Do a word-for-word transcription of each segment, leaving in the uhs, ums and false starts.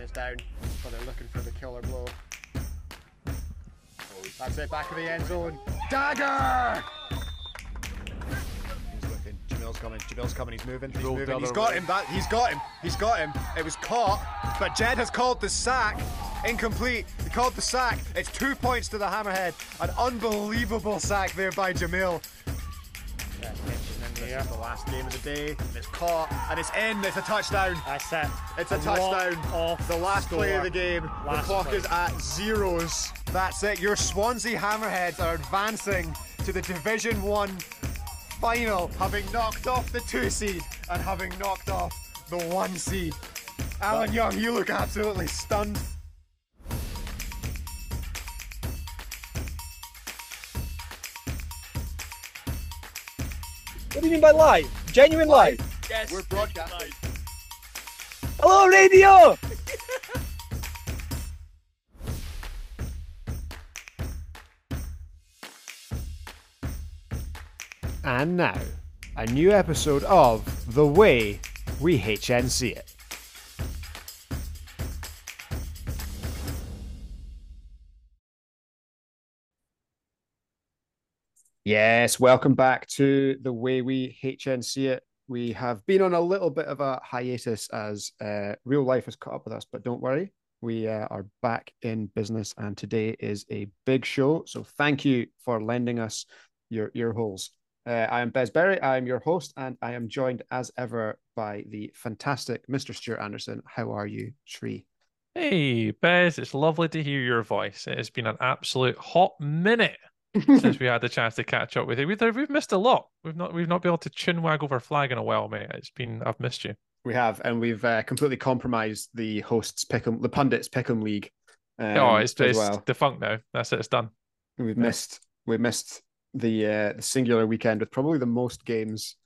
Wigan is down, but they're looking for the killer blow. That's it, back of the end zone. Dagger! He's looking. Jamil's coming. Jamil's coming. He's moving. He's moving. He's got him. That. He's got him. He's got him. It was caught, but Jed has called the sack. Incomplete. He called the sack. It's two points to the Hammerhead. An unbelievable sack there by Jamil. This is the last game of the day, and it's caught, and it's in, it's a touchdown. That's it. It's a, a touchdown. The last score. Play of the game. Last the clock play. Is at zeros. That's it. Your Swansea Hammerheads are advancing to the Division One final, having knocked off the two seed and having knocked off the one seed. Alan Young, you look absolutely stunned. What do you mean by live? Genuine live? live? Yes. We're broadcasting. Hello, radio! And now, a new episode of The Way We H N C It. Yes, welcome back to The Way We H N C It. We have been on a little bit of a hiatus as uh, real life has caught up with us, but don't worry, we uh, are back in business, and today is a big show, so thank you for lending us your ear holes. Uh, I am Bez Berry, I am your host, and I am joined as ever by the fantastic Mister Stewart Anderson. How are you, Shree? Hey, Bez, it's lovely to hear your voice. It has been an absolute hot minute since we had the chance to catch up with you. We've, we've missed a lot. We've not we've not been able to chin wag over flag in a while, mate. It's been I've missed you. We have, and we've uh, completely compromised the hosts pick'em, the pundits pick'em league. Um, oh, it's, it's well. defunct now. That's it. It's done. We've yeah. missed we missed the uh, the singular weekend with probably the most games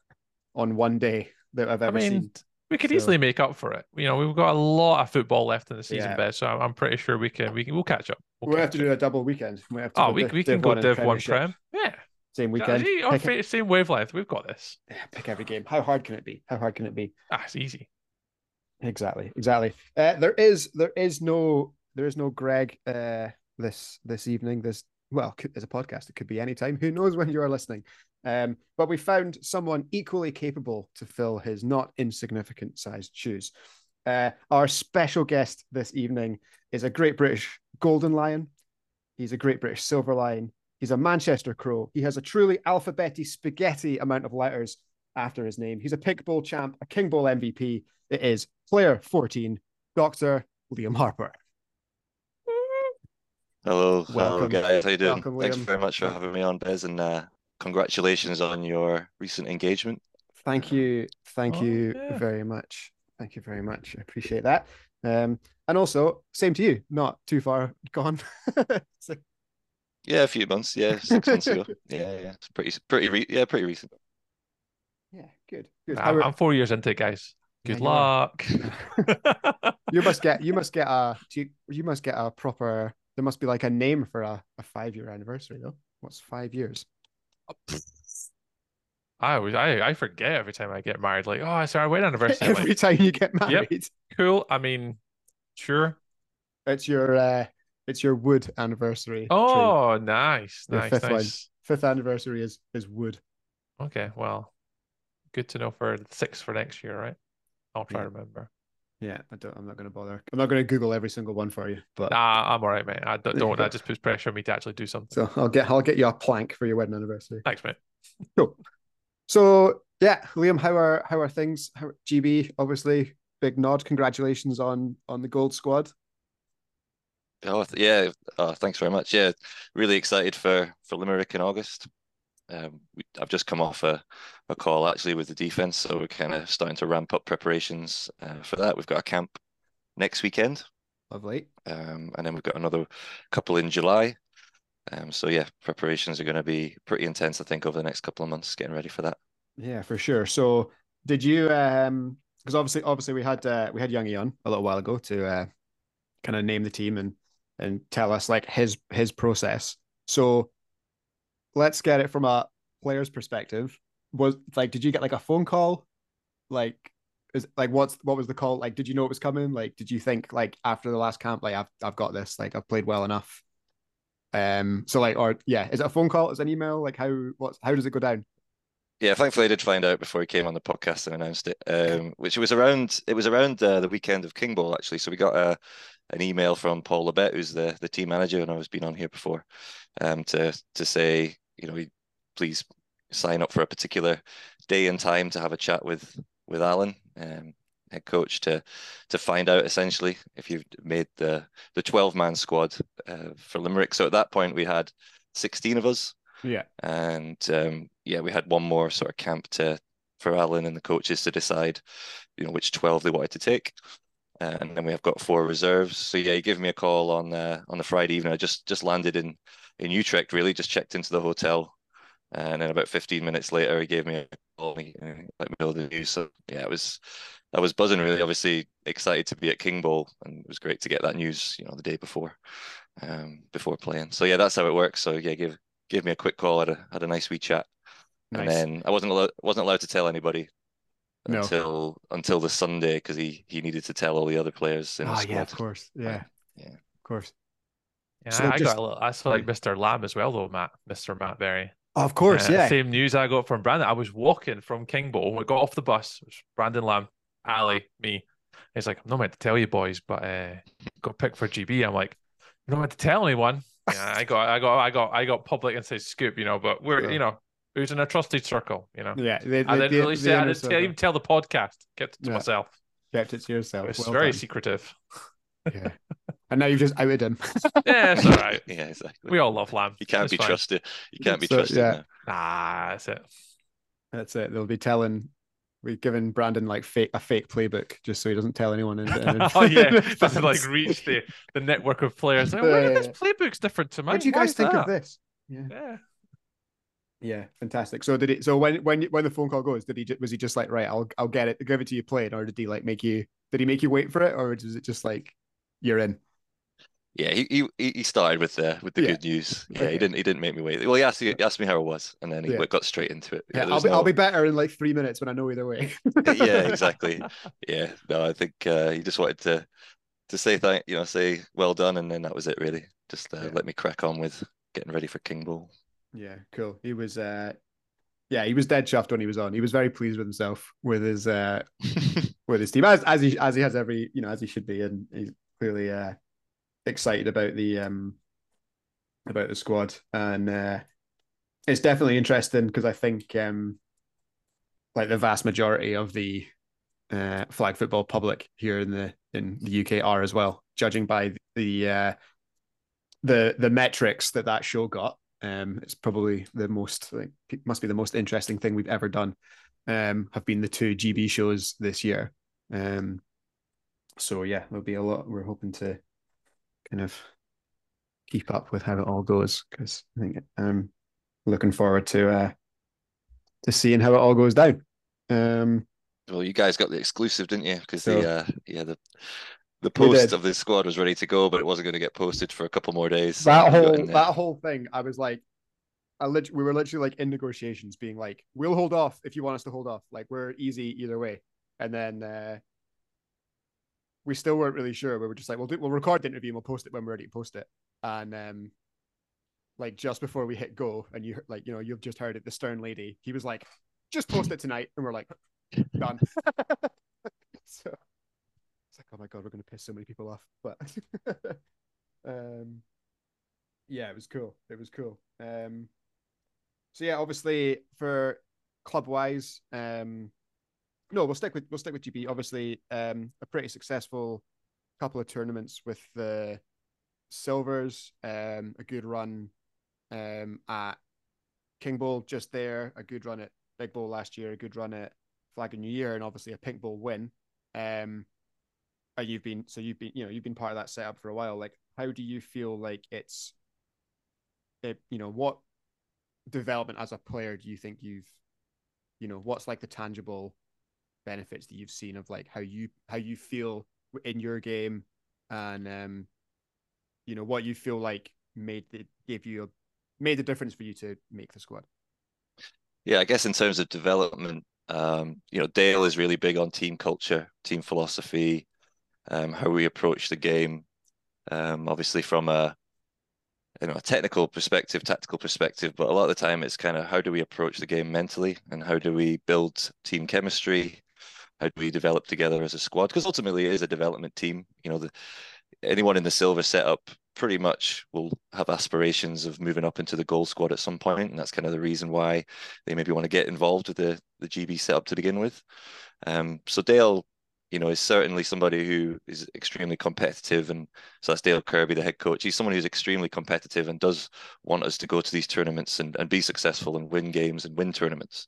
on one day that I've ever I mean, seen. We could so. easily make up for it. You know, we've got a lot of football left in the season, yeah. Bez, so I'm pretty sure we can. We can. We'll catch up. We'll, we'll catch have to up. do a double weekend. We have to oh, we, we can go Div One Prem. Yeah, same weekend. Yeah, see, same wavelength. We've got this. Yeah, pick every game. How hard can it be? How hard can it be? Ah, it's easy. Exactly. Exactly. Uh, there is. There is no. There is no Greg. Uh, this this evening. This well, as a podcast, it could be any time. Who knows when you are listening? Um, but we found someone equally capable to fill his not insignificant sized shoes. Uh, our special guest this evening is a Great British Golden Lion. He's a Great British Silver Lion. He's a Manchester Crow. He has a truly alphabeti spaghetti amount of letters after his name. He's a Pig Bowl champ, a King Bowl M V P. It is player fourteen, Doctor Liam Harper. Hello, welcome, hello guys. How you doing? Welcome, Thanks very much for having me on, Bez, and uh, congratulations on your recent engagement. Thank you. Thank oh, you yeah. very much. Thank you very much. I appreciate that. Um, and also, same to you, not too far gone. so... Yeah, a few months. Yeah, six months ago. Yeah, yeah. It's pretty, pretty, re yeah, pretty recent. Yeah, good. good. I'm, I'm four years into it, guys. Good yeah, luck. You, you must get, you must get a, you, you must get a proper, there must be like a name for a, a five year anniversary, though. What's five years? I always I, I forget every time I get married. Like, oh, it's our wedding anniversary. Every like, time you get married. Yep, cool. I mean, sure. It's your uh, it's your wood anniversary. Oh, tree. nice, your nice, fifth nice. One. Fifth anniversary is is wood. Okay, well, good to know for six for next year, right? I'll try yeah. to remember. Yeah, I don't. I'm not going to bother. I'm not going to Google every single one for you. But nah, I'm all right, mate. I don't. don't that just puts pressure on me to actually do something. So I'll get. I'll get you a plank for your wedding anniversary. Thanks, mate. Cool. So yeah, Liam, how are how are things? How, G B, obviously, big nod. Congratulations on on the gold squad. Oh yeah, oh, thanks very much. Yeah, really excited for for Limerick in August. Um, we, I've just come off a, a call actually with the defense, so we're kind of starting to ramp up preparations uh, for that. We've got a camp next weekend, lovely, um, and then we've got another couple in July. Um, so yeah, preparations are going to be pretty intense, I think, over the next couple of months, getting ready for that. Yeah, for sure. So did you? Um, because obviously, obviously, we had uh, we had Youngie on a little while ago to uh, kind of name the team and and tell us like his his process. So let's get it from a player's perspective. Was like, did you get like a phone call, like is like, what's what was the call? Like, did you know it was coming? Like, did you think like after the last camp, like I've I've got this, like I've played well enough? Um. So like, or yeah, is it a phone call? Is it an email? Like, how what's how does it go down? Yeah, thankfully I did find out before he came on the podcast and announced it. Um, which was around it was around uh, the weekend of King Bowl actually. So we got a an email from Paul Labette, who's the the team manager, and I was been on here before, um, to to say, you know, please sign up for a particular day and time to have a chat with with Alan, um, head coach, to to find out essentially if you've made the the twelve man squad uh, for Limerick. So at that point we had sixteen of us. Yeah, and um, yeah, we had one more sort of camp to for Alan and the coaches to decide, you know, which twelve they wanted to take, uh, and then we have got four reserves. So yeah, he gave me a call on uh, on the Friday evening. I just just landed in in Utrecht, really, just checked into the hotel, and then about fifteen minutes later, he gave me a call and let me know the news. So yeah, it was I was buzzing, really. Obviously excited to be at King Bowl, and it was great to get that news, you know, the day before, um, before playing. So yeah, that's how it works. So yeah, give. Gave me a quick call, had a had a nice wee chat, nice. And then I wasn't allowed wasn't allowed to tell anybody no. until until the Sunday because he he needed to tell all the other players. In oh the squad. yeah, of course, yeah, yeah, of course. Yeah, so I, just... I got a little, I saw like Mister Lamb as well though, Matt, Mister Matt Berry. Oh, of course, uh, yeah. Same news I got from Brandon. I was walking from King Bowl. We got off the bus. It was Brandon Lamb, Ali, me. He's like, I'm not meant to tell you boys, but uh, got picked for G B. I'm like, you're not meant to tell anyone. Yeah, I got, I got, I got, I got public and say scoop, you know. But we're, yeah. you know, it was in a trusted circle, you know. Yeah, they, they, I didn't they, really they, say. I didn't tell, even tell the podcast. Kept it to yeah. myself. Kept it to yourself. It's well very done. secretive. Yeah, and now you've just outed him. Yeah, it's all right. Yeah, exactly. We all love Lamb. You can't it's be fine. trusted. You can't be so, trusted. Yeah. Nah, that's it. That's it. They'll be telling. We've given Brandon like fake a fake playbook just so he doesn't tell anyone. In, in, oh yeah, doesn't like reach the, the network of players. Like, why uh, this playbook's different to mine? What do you guys think that? of this? Yeah. yeah, yeah, fantastic. So did it? So when when when the phone call goes, did he was he just like right? I'll I'll get it. Give it to you, play it, or did he like make you? Did he make you wait for it, or was it just like you're in? Yeah, he he he started with the with the yeah. good news. Yeah, okay. he didn't he didn't make me wait. Well, he asked he asked me how it was, and then he yeah. got straight into it. Yeah, yeah I'll be no... I'll be better in like three minutes when I know either way. Yeah, exactly. Yeah, no, I think uh, he just wanted to to say thank you know say well done, and then that was it really. Just uh, yeah. let me crack on with getting ready for King Bowl. Yeah, cool. He was uh, yeah, he was dead chuffed when he was on. He was very pleased with himself with his uh, with his team as as he as he has every you know as he should be, and he's clearly uh. excited about the um about the squad, and uh it's definitely interesting because I think um like the vast majority of the uh flag football public here in the in the U K are as well, judging by the uh the the metrics that that show got. Um it's probably the most like must be the most interesting thing we've ever done, um have been the two G B shows this year. Um so yeah, there'll be a lot we're hoping to kind of keep up with how it all goes, because I think I'm looking forward to uh to seeing how it all goes down. Um well, you guys got the exclusive, didn't you? Because so the uh yeah the the post of the squad was ready to go, but it wasn't going to get posted for a couple more days. That so whole that whole thing, I was like, I lit- we were literally like in negotiations being like, we'll hold off if you want us to hold off, like we're easy either way. And then uh we still weren't really sure. We were just like, we'll do, we'll record the interview and we'll post it when we're ready to post it. And um, like just before we hit go, and you like, you know, you've just heard it, the stern lady, he was like, just post it tonight. And we're like, done. So it's like, oh my God, we're going to piss so many people off. But um, yeah, it was cool. It was cool. Um, so yeah, obviously for club wise, um, No, we'll stick with we'll stick with G B. Obviously, um, a pretty successful couple of tournaments with the Silvers. Um, a good run um, at King Bowl just there. A good run at Big Bowl last year. A good run at Flag of New Year, and obviously a Pink Bowl win. Um, you've been so you've been you know you've been part of that setup for a while. Like, how do you feel like it's it? You know, what development as a player do you think you've you know what's like the tangible benefits that you've seen of like how you how you feel in your game, and um you know what you feel like made the gave you a, made the difference for you to make the squad? Yeah, I guess in terms of development, Um, you know, Dale is really big on team culture, team philosophy, um, how we approach the game. Um, obviously from a, you know, a technical perspective, tactical perspective, but a lot of the time it's kind of how do we approach the game mentally and how do we build team chemistry? How do we develop together as a squad? Because ultimately it is a development team. You know, the, anyone in the silver setup pretty much will have aspirations of moving up into the goal squad at some point, and that's kind of the reason why they maybe want to get involved with the, the G B setup to begin with. Um, so Dale, you know, is certainly somebody who is extremely competitive, and so that's Dale Kirby, the head coach. He's someone who's extremely competitive and does want us to go to these tournaments and, and be successful and win games and win tournaments.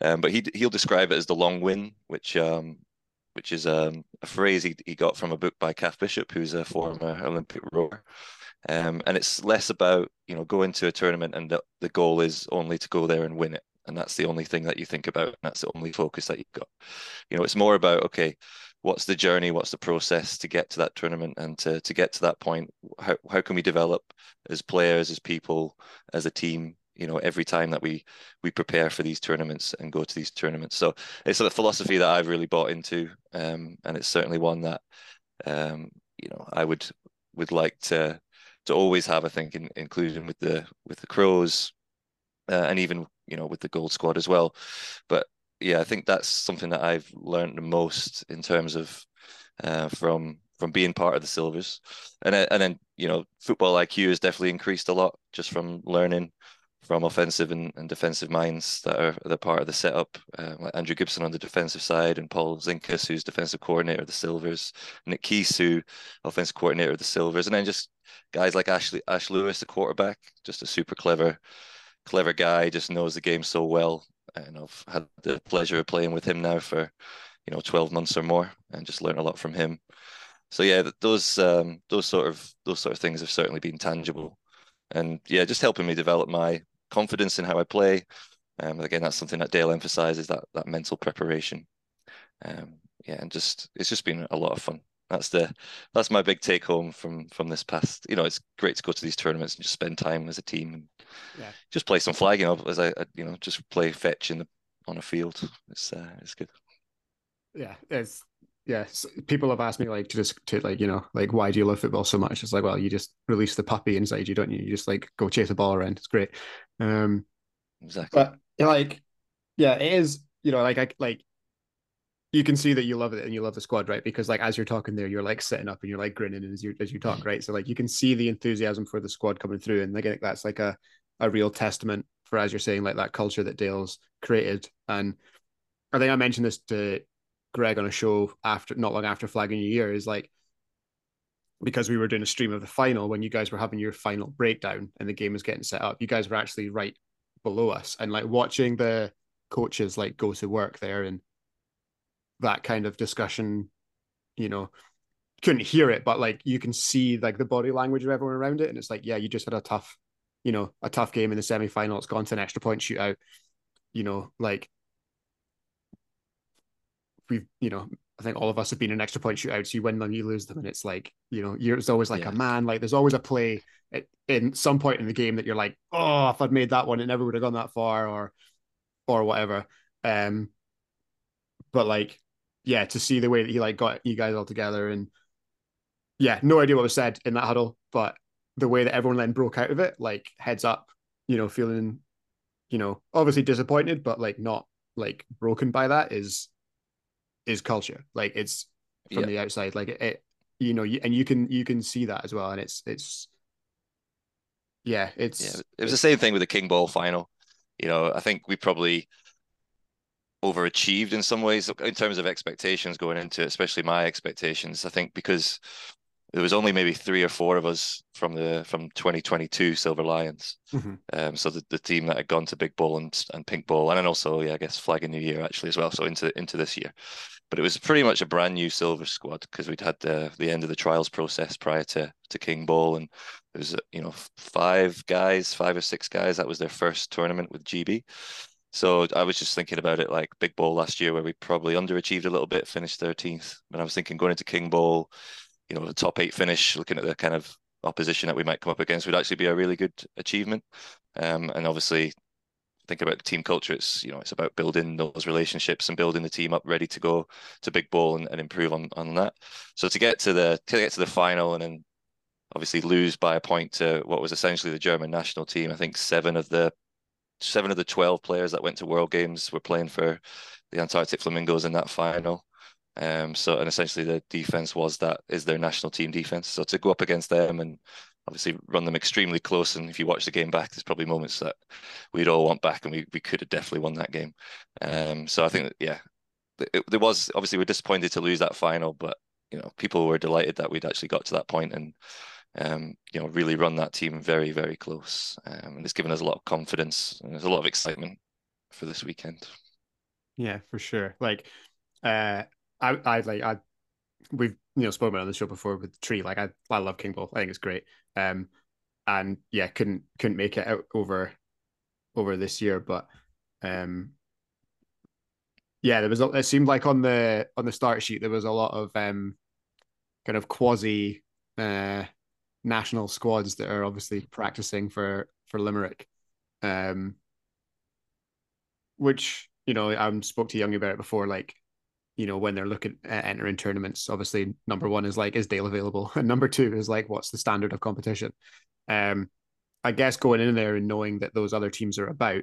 Um, but he, he'll describe it as the long win, which um, which is um, a phrase he, he got from a book by Kath Bishop, who's a former Olympic rower. Um, and it's less about, you know, going to a tournament and the, the goal is only to go there and win it. And that's the only thing that you think about. And that's the only focus that you've got. You know, it's more about, okay, what's the journey? What's the process to get to that tournament and to, to get to that point? How, how can we develop as players, as people, as a team? You know, every time that we we prepare for these tournaments and go to these tournaments. So it's a philosophy that I've really bought into, um, and it's certainly one that um, you know, I would would like to to always have. I think, in inclusion with the with the Crows, uh, and even, you know, with the Gold Squad as well. But yeah, I think that's something that I've learned the most in terms of uh, from. from being part of the Silvers, and and then, you know, football I Q has definitely increased a lot just from learning from offensive and, and defensive minds that are the part of the setup, uh, like Andrew Gibson on the defensive side and Paul Zinkas, who's defensive coordinator of the Silvers, Nick Keese, who offensive coordinator of the Silvers, and then just guys like Ashley Ash Lewis, the quarterback, just a super clever, clever guy, just knows the game so well, and I've had the pleasure of playing with him now for, you know, twelve months or more, and just learned a lot from him. So yeah, those um, those sort of those sort of things have certainly been tangible, and yeah, just helping me develop my confidence in how I play. Um, again, that's something that Dale emphasizes, that that mental preparation. Um, yeah, and just it's just been a lot of fun. That's the that's my big take home from from this past. You know, it's great to go to these tournaments and just spend time as a team and yeah. just play some flag. You know, as I, I you know just play fetch in the on a field. It's uh, it's good. Yeah, it's. Yeah, people have asked me, like, to just to like, you know, like, why do you love football so much? It's like, well, you just release the puppy inside you, don't you? You just like go chase the ball around. It's great. Um, exactly. But like, yeah, it is. You know, like, I, like, you can see that you love it and you love the squad, right? Because like as you're talking there, you're like sitting up and you're like grinning as you as you talk, right? So like you can see the enthusiasm for the squad coming through, and like that's like a a real testament for, as you're saying, like that culture that Dale's created. And I think I mentioned this to Greg on a show after not long after Flag in Your Year, is like, because we were doing a stream of the final when you guys were having your final breakdown and the game was getting set up, you guys were actually right below us, and like watching the coaches like go to work there and that kind of discussion, you know, couldn't hear it, but like you can see like the body language of everyone around it, and it's like, yeah, you just had a tough, you know, a tough game in the semi-final, it's gone to an extra point shootout, you know, like we've, you know, I think all of us have been in extra point shootouts. You win them, you lose them. And it's like, you know, you're, it's always like yeah. a man, like there's always a play at, in some point in the game that you're like, oh, if I'd made that one, it never would have gone that far or, or whatever. Um, but like, yeah, to see the way that he like got you guys all together, and yeah, no idea what was said in that huddle, but the way that everyone then broke out of it, like heads up, you know, feeling, you know, obviously disappointed, but like not like broken by that is, is culture. Like it's from yeah. the outside, like it, it you know, you, and you can you can see that as well, and it's it's yeah it's yeah, it was the same thing with the King Ball final. You know, I think we probably overachieved in some ways in terms of expectations going into it, especially my expectations, I think, because there was only maybe three or four of us from the from twenty twenty-two Silver Lions, mm-hmm. um, so the, the team that had gone to Big Ball and and Pink Ball, and then also yeah, I guess Flag in New Year actually as well, so into into this year, but it was pretty much a brand new Silver squad because we'd had the the end of the trials process prior to to King Ball, and there was, you know, five guys, five or six guys that was their first tournament with G B. So I was just thinking about it, like Big Ball last year where we probably underachieved a little bit, finished thirteenth, but I was thinking going into King Ball, you know, the top eight finish, looking at the kind of opposition that we might come up against would actually be a really good achievement. Um, and obviously thinking about the team culture, it's, you know, it's about building those relationships and building the team up ready to go to big ball and, and improve on, on that. So to get to the to get to the final and then obviously lose by a point to what was essentially the German national team. I think seven of the seven of the twelve players that went to World Games were playing for the Antarctic Flamingos in that final. Um, so and essentially the defense was that is their national team defense. So to go up against them and obviously run them extremely close, and if you watch the game back, there's probably moments that we'd all want back, and we, we could have definitely won that game. Um, so I think that, yeah, there was obviously we're disappointed to lose that final, but you know people were delighted that we'd actually got to that point and um, you know really run that team very very close, um, and it's given us a lot of confidence and there's a lot of excitement for this weekend. Yeah, for sure. Like, uh, I I like I we've you know spoken about it on the show before with Tree. Like I I love King Ball. I think it's great. Um, and yeah, couldn't couldn't make it out over over this year, but um, yeah, there was. It seemed like on the on the start sheet there was a lot of um, kind of quasi uh, national squads that are obviously practicing for for Limerick, um, which you know I spoke to Young about it before. Like, you know, when they're looking at entering tournaments, obviously number one is like, is Dale available? And number two is like, what's the standard of competition? Um, I guess going in there and knowing that those other teams are about,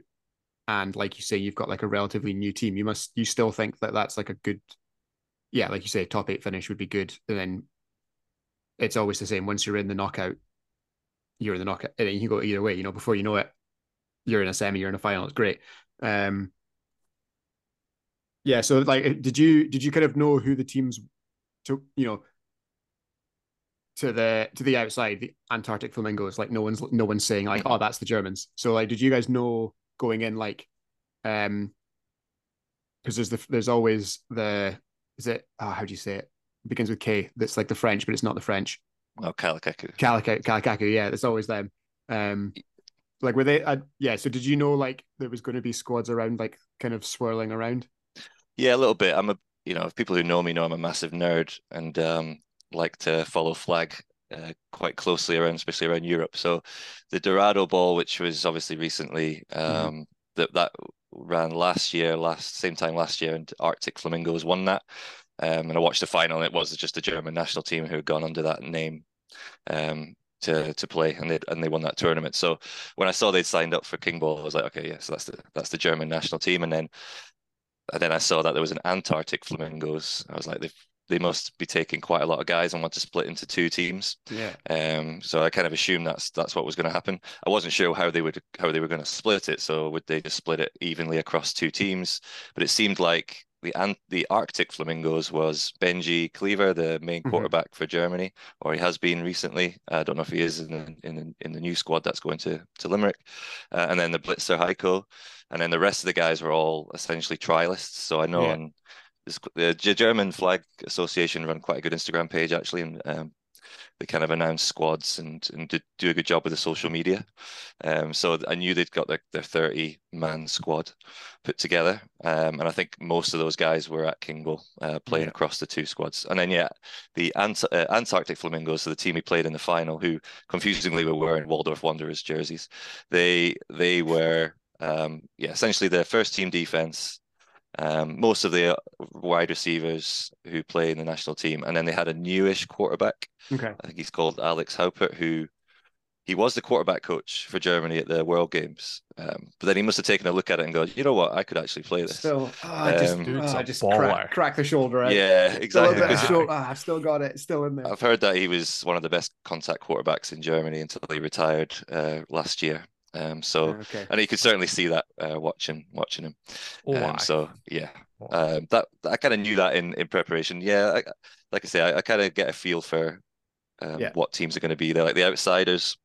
and like you say, you've got like a relatively new team, you must, you still think that that's like a good, yeah, like you say, top eight finish would be good. And then it's always the same. Once you're in the knockout, you're in the knockout, and you can go either way, you know, before you know it, you're in a semi, you're in a final. It's great. Um, Yeah, so like, did you did you kind of know who the teams, to you know, to the to the outside, the Antarctic Flamingos? Like, no one's no one's saying like, oh, that's the Germans. So like, did you guys know going in like, um, because there's the there's always the is it oh, how do you say it? It begins with K. That's like the French, but it's not the French. Oh, Kalakaku. Kalakaku, Kalakaku. Yeah, it's always them. Um. Like, were they? Uh, yeah. So did you know like there was going to be squads around, like kind of swirling around? Yeah, a little bit. I'm a, you know, people who know me know I'm a massive nerd and um, like to follow flag uh, quite closely around, especially around Europe. So the Dorado Ball, which was obviously recently um, mm. that that ran last year, last same time last year, and Arctic Flamingos won that. Um, and I watched the final, and it was just the German national team who had gone under that name um, to to play, and they and they won that tournament. So when I saw they'd signed up for King Ball, I was like, okay, yeah, so that's the that's the German national team, and then. And then I saw that there was an Antarctic Flamingos. I was like, they they must be taking quite a lot of guys and want to split into two teams. Yeah. Um. So I kind of assumed that's that's what was going to happen. I wasn't sure how they would how they were going to split it. So would they just split it evenly across two teams? But it seemed like the the Arctic Flamingos was Benji Cleaver, the main quarterback mm-hmm. for Germany, or he has been recently. I don't know if he is in the, in the, in the new squad that's going to to Limerick. Uh, and then the Blitzer Heiko. And then the rest of the guys were all essentially trialists. So I know yeah. on this, the German Flag Association run quite a good Instagram page, actually, and um, they kind of announce squads and, and did, do a good job with the social media. Um, so I knew they'd got their thirty-man squad put together. Um, and I think most of those guys were at King Ball uh, playing yeah. across the two squads. And then, yeah, the Ant- uh, Antarctic Flamingos, so the team we played in the final, who confusingly were wearing Waldorf Wanderers jerseys, they they were... Um, yeah, essentially their first team defense, um, most of the wide receivers who play in the national team, and then they had a newish quarterback. Okay, I think he's called Alex Haupert, who he was the quarterback coach for Germany at the World Games, um, but then he must have taken a look at it and go, you know what, I could actually play this. So oh, I just, um, oh, I just crack, crack the shoulder out. Yeah, exactly. Shoulder, oh, I've still got it, still in there. I've heard that he was one of the best contact quarterbacks in Germany until he retired uh, last year. Um, so, okay. And you could certainly see that uh, watching watching him. Oh, um, wow. So, yeah, wow. um, that I kind of knew that in, in preparation. Yeah, I, like I say, I, I kind of get a feel for um, yeah. what teams are going to be. They're like the Outsiders,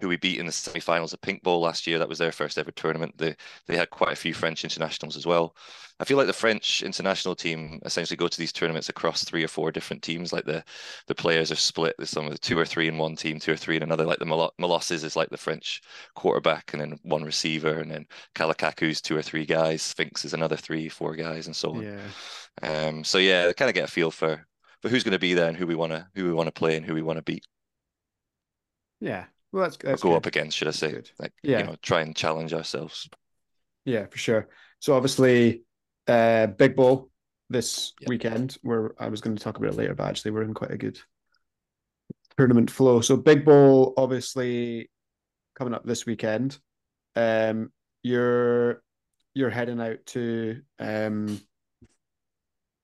who we beat in the semi-finals of Pink Bowl last year. That was their first ever tournament. They they had quite a few French internationals as well. I feel like the French international team essentially go to these tournaments across three or four different teams. Like the the players are split. There's some of the two or three in one team, two or three in another. Like the Mol- Molosses is like the French quarterback and then one receiver, and then Kalakaku's two or three guys. Sphinx is another three, four guys, and so on. Yeah. Um. So yeah, I kind of get a feel for for who's going to be there and who we want to who we want to play and who we want to beat. Yeah. Well, that's, that's go good. Up against, should I say? Like, yeah. You know, try and challenge ourselves. Yeah, for sure. So obviously, uh, Big Bowl this yep. weekend, where I was going to talk about it later, but actually we're in quite a good tournament flow. So Big Bowl, obviously, coming up this weekend. Um, you're you're heading out to um,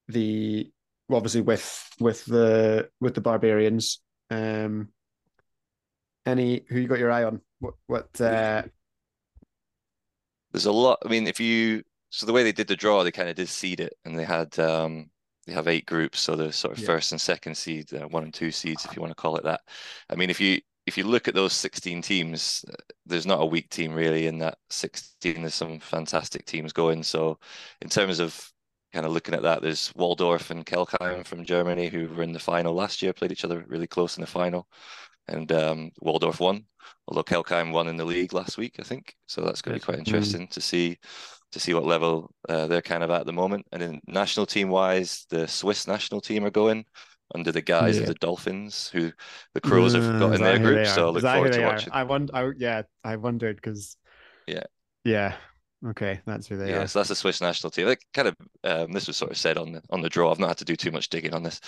the well, obviously with with the with the Barbarians. Um, any who you got your eye on? What what? Uh, There's a lot. I mean, if you so the way they did the draw, they kind of did seed it, and they had um, they have eight groups, so the sort of yeah. first and second seed, uh, one and two seeds, if you want to call it that. I mean, if you if you look at those sixteen teams, there's not a weak team really in that sixteen. There's some fantastic teams going. So in terms of kind of looking at that, there's Waldorf and Kelkheim from Germany who were in the final last year, played each other really close in the final, and um, Waldorf won. Although Kelkheim won in the league last week, I think, so that's going to be quite interesting mm-hmm. to see to see what level uh, they're kind of at, at the moment. And in national team wise, the Swiss national team are going under the guise yeah. of the Dolphins, who the Crows mm, have got in their group. So I look forward to watching. I wonder, I, yeah, I wondered because yeah, yeah, okay, that's who they yeah, are. Yeah, so that's the Swiss national team. Like kind of um, this was sort of said on the on the draw. I've not had to do too much digging on this.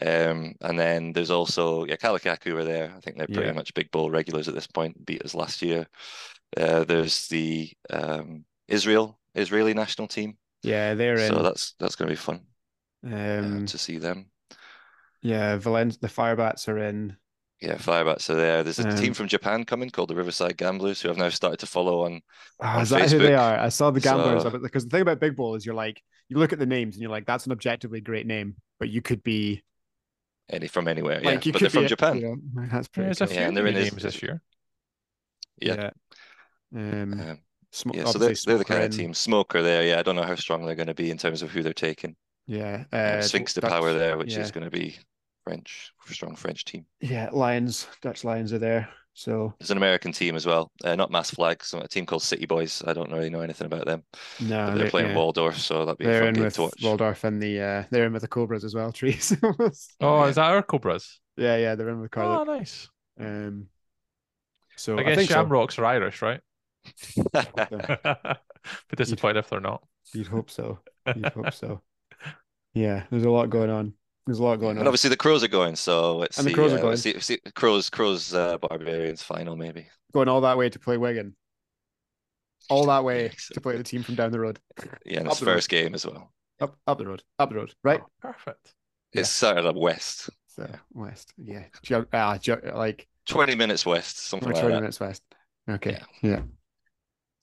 Um, and then there's also yeah, Kalakaku are there. I think they're pretty yeah. much Big Bowl regulars at this point. Beat us last year. Uh, there's the um, Israel. Israeli national team. Yeah, they're in. So that's that's going to be fun um, uh, to see them. Yeah, Valen- the Firebats are in. Yeah, Firebats are there. There's a um, team from Japan coming called the Riverside Gamblers, who I've now started to follow on, oh, on is that Facebook. Who they are? I saw the Gamblers. So, because the thing about Big Bowl is you're like, you look at the names and you're like, that's an objectively great name, but you could be... any from anywhere, yeah. Like but they're from a, Japan. You know, that's pretty yeah, cool. Yeah, and they're in names this year. Yeah. yeah. Um... um Sm- yeah, so they're, they're the kind in. of team. Smoker there, yeah. I don't know how strong they're going to be in terms of who they're taking. Yeah. Uh, Sphinx to Power there, which yeah. is going to be French, strong French team. Yeah, Lions, Dutch Lions are there. So there's an American team as well. Uh, not Mass Flag, so a team called City Boys. I don't really know anything about them. No, but they're they, playing yeah. Waldorf, so that'd be they're a fun in game with to watch. Waldorf and the uh, they're in with the Cobras as well, Trees. oh, yeah. Is that our Cobras? Yeah, yeah, they're in with Carlo. Oh, nice. Um, so I guess I think Shamrocks so. are Irish, right? But disappointed if they're not. You'd hope so. You'd hope so. Yeah, there's a lot going on. There's a lot going on. And obviously the Crows are going, so let's and see. The Crows uh, are going. See, see, Crows, Crows, uh, Barbarians final maybe. Going all that way to play Wigan. All that way to play the team from down the road. Yeah, and up it's the first road. game as well. Up, up the road. Up the road. Right. Oh, perfect. It's yeah. sort of west. So yeah. west. Yeah. Ge- uh, ge- like twenty minutes west. Something like twenty that. minutes west. Okay. Yeah. yeah.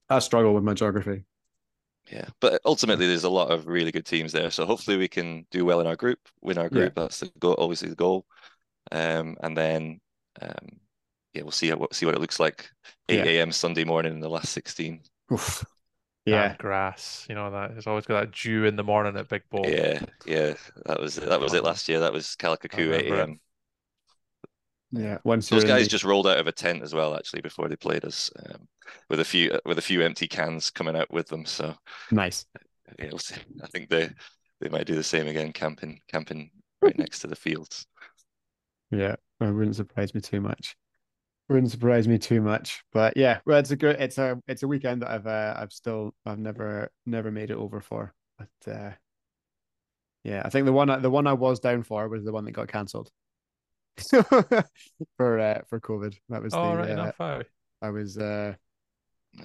I struggle with my geography. Yeah, but ultimately there's a lot of really good teams there. So hopefully we can do well in our group, win our group. Yeah. That's the goal, obviously the goal. Um, and then, um, yeah, we'll see how, see what it looks like. eight a.m. yeah. Sunday morning in the last sixteen. Oof. Yeah, that grass. You know that there's always got that dew in the morning at Big Bowl. Yeah, yeah, that was that was it last year. That was Kalakaku eight a.m. Yeah, once those guys the... just rolled out of a tent as well, actually, before they played us, um, with a few with a few empty cans coming out with them. So nice. Yeah, we'll see. I think they they might do the same again, camping camping right next to the fields. Yeah, it wouldn't surprise me too much. Wouldn't surprise me too much, but yeah, well, it's a good it's a it's a weekend that I've uh, I've still I've never never made it over for, but uh, yeah, I think the one the one I was down for was the one that got cancelled. for uh, for COVID, that was. Oh the, right, uh, not far. I was. Uh,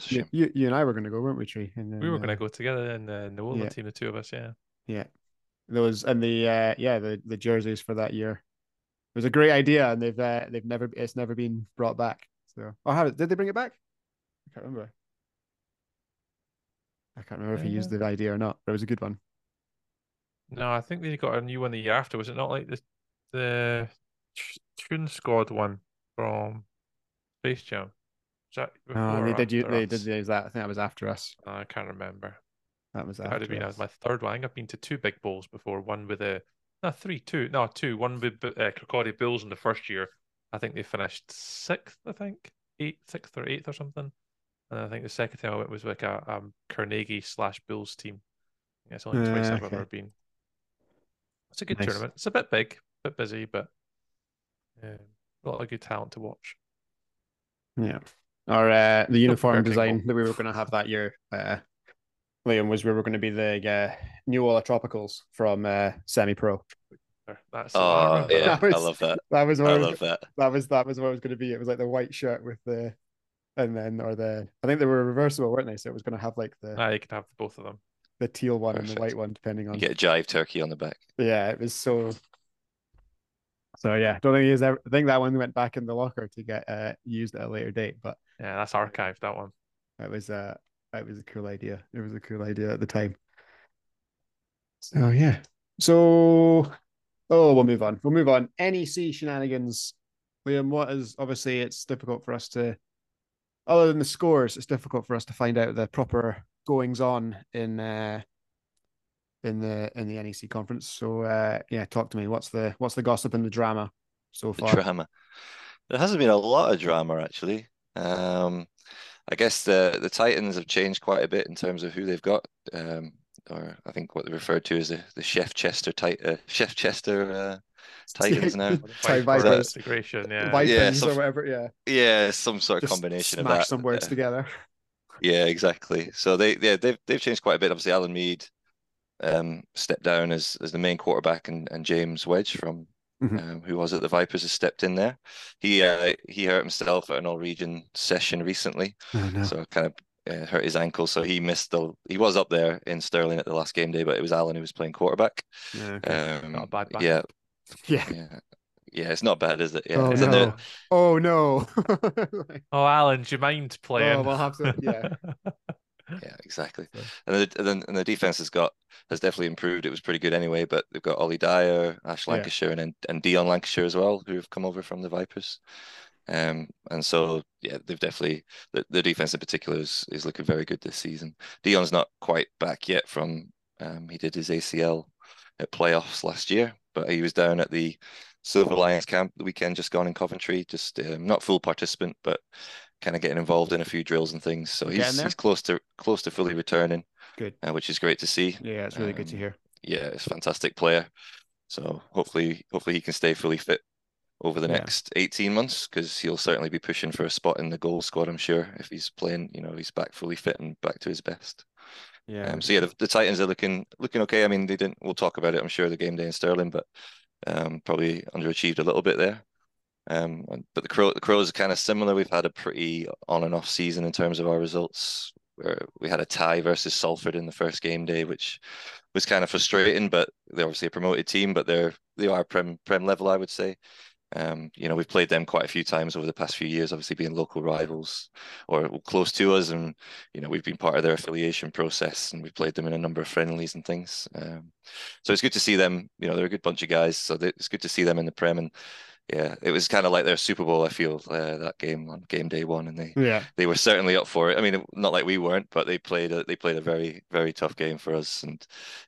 you, you, you and I were going to go, weren't we, Tree? And then, we were uh, going to go together, and uh, the Wolverine yeah. team, the two of us, yeah. Yeah, there was, and the uh, yeah, the, the jerseys for that year. It was a great idea, and they've uh, they've never it's never been brought back. So, oh, how did they bring it back? I can't remember. I can't remember yeah. if he used the idea or not. But it was a good one. No, I think they got a new one the year after. Was it not like the the Tune scored one from Space Jam. Was that no, they did. You, they did use that. I think that was after us. I can't remember. That was. After that would have been us. my third one. I think I've been to two Big Bowls before. One with a no three two no two one with uh, Kirkcaldy Bulls in the first year. I think they finished sixth. I think eighth, sixth or eighth or something. And I think the second time I went was like a um, Carnegie slash Bulls team. Yeah, it's only uh, twice okay. I've ever been. It's a good nice. tournament. It's a bit big, a bit busy, but. Yeah, a lot of good talent to watch. Yeah, or uh, the uniform design cool. that we were going to have that year uh, Liam, was we were going to be the uh, New Orleans Tropicals from uh, Semi Pro. That's oh yeah, that was, I love that. That was what I was, love that. That was that was what it was going to be. It was like the white shirt with the, and then or the I think they were reversible, weren't they? So it was going to have like the. Ah, you could have both of them. The teal one Perfect. and the white one, depending on. You get a jive turkey on the back. Yeah, it was so. So yeah, don't think he's ever. I think that one went back in the locker to get uh, used at a later date, but yeah, that's archived. That one. That was uh that was a cool idea. It was a cool idea at the time. So yeah. So. Oh, we'll move on. We'll move on. N E C shenanigans. Liam, what is... Obviously, it's difficult for us to... Other than the scores, it's difficult for us to find out the proper goings-on in uh, in the in the N E C conference. So, uh, yeah, talk to me. What's the what's the gossip and the drama so far? The drama. There hasn't been a lot of drama, actually. Um, I guess the, the Titans have changed quite a bit in terms of who they've got. Um Or I think what they referred to as the the Chef Chester tight uh, Chef Chester uh, Titans now. Vipers integration, yeah, Vipers yeah, some, or whatever, yeah, yeah, some sort of Just combination of that. Smash some words uh, together. Yeah, exactly. So they yeah they've they've changed quite a bit. Obviously, Alan Mead um, stepped down as as the main quarterback, and and James Wedge from mm-hmm. um, who was at the Vipers has stepped in there. He uh, he hurt himself at an all-region session recently, oh, no. so kind of. Uh, hurt his ankle, so he missed the. He was up there in Stirling at the last game day, but it was Alan who was playing quarterback. Yeah, okay. um, not a bad yeah, yeah, yeah, yeah. It's not bad, is it? Yeah. Oh Isn't no! It? Oh no! Oh, Alan, do you mind playing? Oh, we'll have to. Yeah, yeah, exactly. And then and, and the defense has got has definitely improved. It was pretty good anyway, but they've got Ollie Dyer, Ash Lancashire, yeah. and and Dion Lancashire as well, who have come over from the Vipers. Um, and so, yeah, they've definitely, the, the defense in particular is, is looking very good this season. Dion's not quite back yet from, um, he did his A C L at playoffs last year, but he was down at the Silver Lions camp the weekend just gone in Coventry, just um, not full participant, but kind of getting involved in a few drills and things. So he's, he's close to close to fully returning, good, uh, which is great to see. Yeah, it's really um, good to hear. Yeah, it's a fantastic player. So hopefully, hopefully he can stay fully fit over the yeah. next eighteen months, because he'll certainly be pushing for a spot in the goal squad, I'm sure, if he's playing, you know, he's back fully fit and back to his best. Yeah. Um, so, yeah, the, the Titans are looking looking okay. I mean, they didn't, we'll talk about it, I'm sure, the game day in Stirling, but um, probably underachieved a little bit there. Um, but the, Crow, the Crows are kind of similar. We've had a pretty on and off season in terms of our results. We had a tie versus Salford in the first game day, which was kind of frustrating, but they're obviously a promoted team, but they're, they are Prem, Prem level, I would say. Um, you know, we've played them quite a few times over the past few years, obviously being local rivals or close to us. And, you know, we've been part of their affiliation process and we've played them in a number of friendlies and things. Um, so it's good to see them. You know, they're a good bunch of guys. So they, it's good to see them in the Prem. And yeah, it was kind of like their Super Bowl, I feel, uh, that game on game day one. And they yeah. they were certainly up for it. I mean, not like we weren't, but they played a, they played a very, very tough game for us. And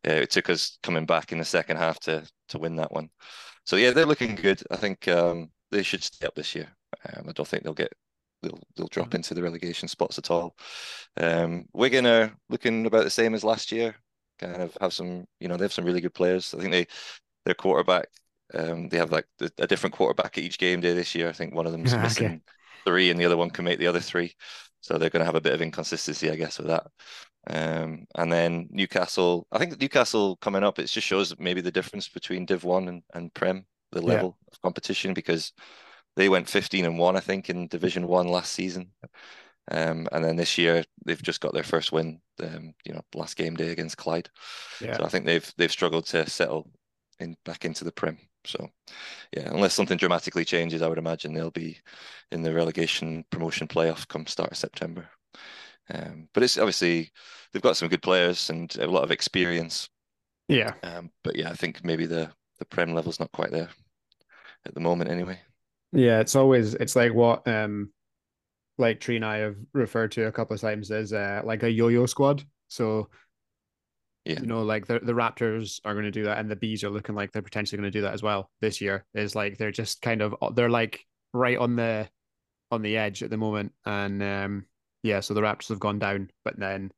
uh, it took us coming back in the second half to to win that one. So yeah, they're looking good. I think um, they should stay up this year. Um, I don't think they'll get they'll they'll drop into the relegation spots at all. Um, Wigan are looking about the same as last year. Kind of have some, you know, they have some really good players. I think they their quarterback. Um, they have like a different quarterback at each game day this year. I think one of them's ah, missing okay. three, and the other one can make the other three. So they're going to have a bit of inconsistency, I guess, with that. Um, and then Newcastle, I think Newcastle coming up, it just shows maybe the difference between Div one and, and Prem, the level yeah. of competition, because they went fifteen and one, I think, in Division one last season. Um, and then this year, they've just got their first win, um, you know, last game day against Clyde. Yeah. So I think they've they've struggled to settle in back into the Prem. So, yeah, unless something dramatically changes, I would imagine they'll be in the relegation promotion playoff come start of September. Um, but it's obviously they've got some good players and a lot of experience. Yeah. Um, but yeah, I think maybe the, the Prem level's not quite there at the moment anyway. Yeah, it's always, it's like what, um, like Tree and I have referred to a couple of times as uh, like a yo-yo squad. So, yeah. you know, like the, the Raptors are going to do that, and the Bees are looking like they're potentially going to do that as well this year. It's like they're just kind of, they're like right on the, on the edge at the moment. And, um, yeah, so the Raptors have gone down, but then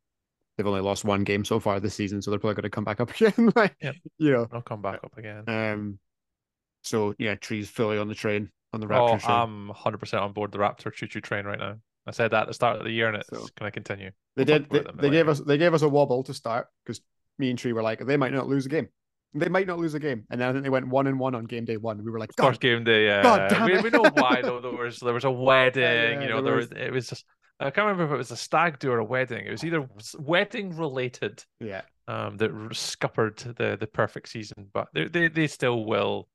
they've only lost one game so far this season, so they're probably going to come back up again. like, yeah, you know, they'll come back up again. Um, so yeah, Tree's fully on the train on the Raptor. Oh, train. I'm one hundred percent on board the Raptor choo-choo train right now. I said that at the start of the year, and it's so, going to continue. They did. They, they gave us they gave us a wobble to start because me and Tree were like, they might not lose a game. They might not lose a game, and then I think they went one and one on game day one. We were like, first game day, yeah. God damn it. We, we know why though. There was there was a wedding, yeah, you know. There was, there was it was just I can't remember if it was a stag do or a wedding. It was either wedding related, yeah, um, that scuppered the the perfect season. But they they, they still will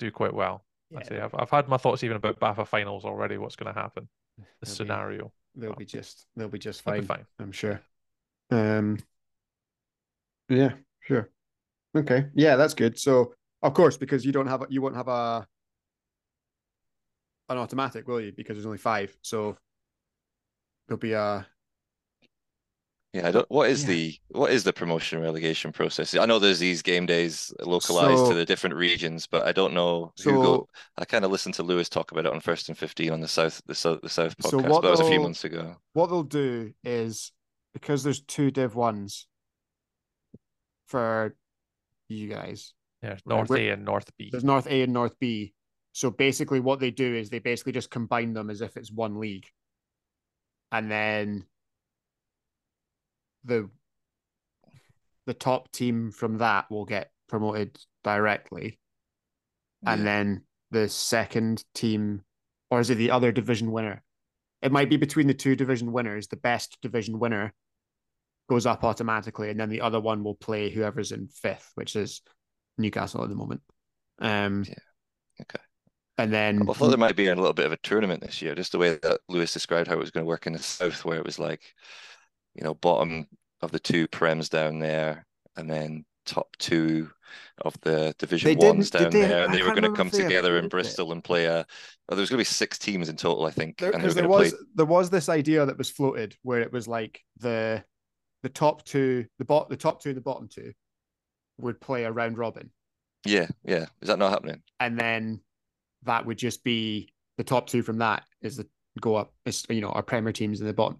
do quite well. Yeah. I'd say. I've I've had my thoughts even about B A F A finals already. What's going to happen? The they'll scenario. Be, they'll but, be just they'll be just fine. Be fine. I'm sure. Um. Yeah. Sure. Okay. Yeah, that's good. So, of course, because you don't have you won't have a an automatic, will you? Because there's only five. So there'll be a yeah. I don't. What is yeah. the what is the promotion relegation process? I know there's these game days localized so, to the different regions, but I don't know. So, who go, I kind of listened to Lewis talk about it on First and Fifteen on the South the South the South podcast, so but that was a few months ago. What they'll do is because there's two Div ones for you guys. Yeah, North right? A and North B. There's North A and North B. So basically what they do is they basically just combine them as if it's one league. And then the the top team from that will get promoted directly. Yeah. And then the second team, or is it the other division winner? It might be between the two division winners. The best division winner goes up automatically, and then the other one will play whoever's in fifth, which is Newcastle at the moment. Um, yeah. Okay. And then I thought there might be a little bit of a tournament this year, just the way that Lewis described how it was going to work in the South, where it was like, you know, bottom of the two prems down there, and then top two of the Division Ones down they, there, and I they were going to come together in Bristol it. and play a. Oh, there was going to be six teams in total, I think. There, and they were there was play... there was this idea that was floated where it was like the. The top two, the bot, the top two, and the bottom two would play a round robin. Yeah, yeah. Is that not happening? And then that would just be the top two from that is the go up. It's, you know, our Premier teams in the bottom.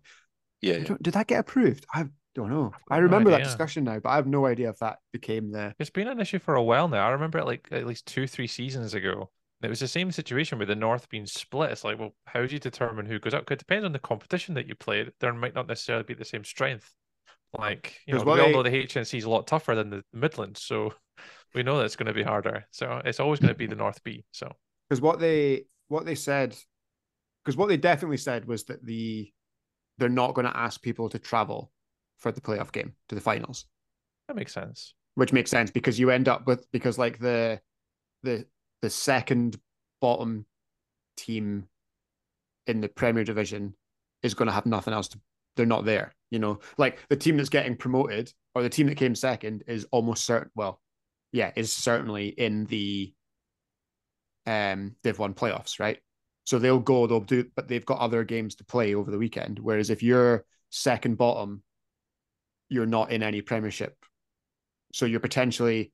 Yeah. yeah. Did that get approved? I don't know. I remember no that discussion now, but I have no idea if that became the. It's been an issue for a while now. I remember it like at least two, three seasons ago. It was the same situation with the North being split. It's like, well, how do you determine who goes up? Because it depends on the competition that you played. There might not necessarily be the same strength. Like, you know, we all know the H N C is a lot tougher than the Midlands, so we know that's going to be harder. So it's always going to be the North B. So because what they what they said, because what they definitely said was that the they're not going to ask people to travel for the playoff game to the finals. That makes sense. Which makes sense because you end up with because like the the the second bottom team in the Premier Division is going to have nothing else to. They're not there, you know, like the team that's getting promoted or the team that came second is almost certain. Well, yeah, is certainly in the um, Div one playoffs, right? So they'll go, they'll do, but they've got other games to play over the weekend. Whereas if you're second bottom, you're not in any premiership. So you're potentially,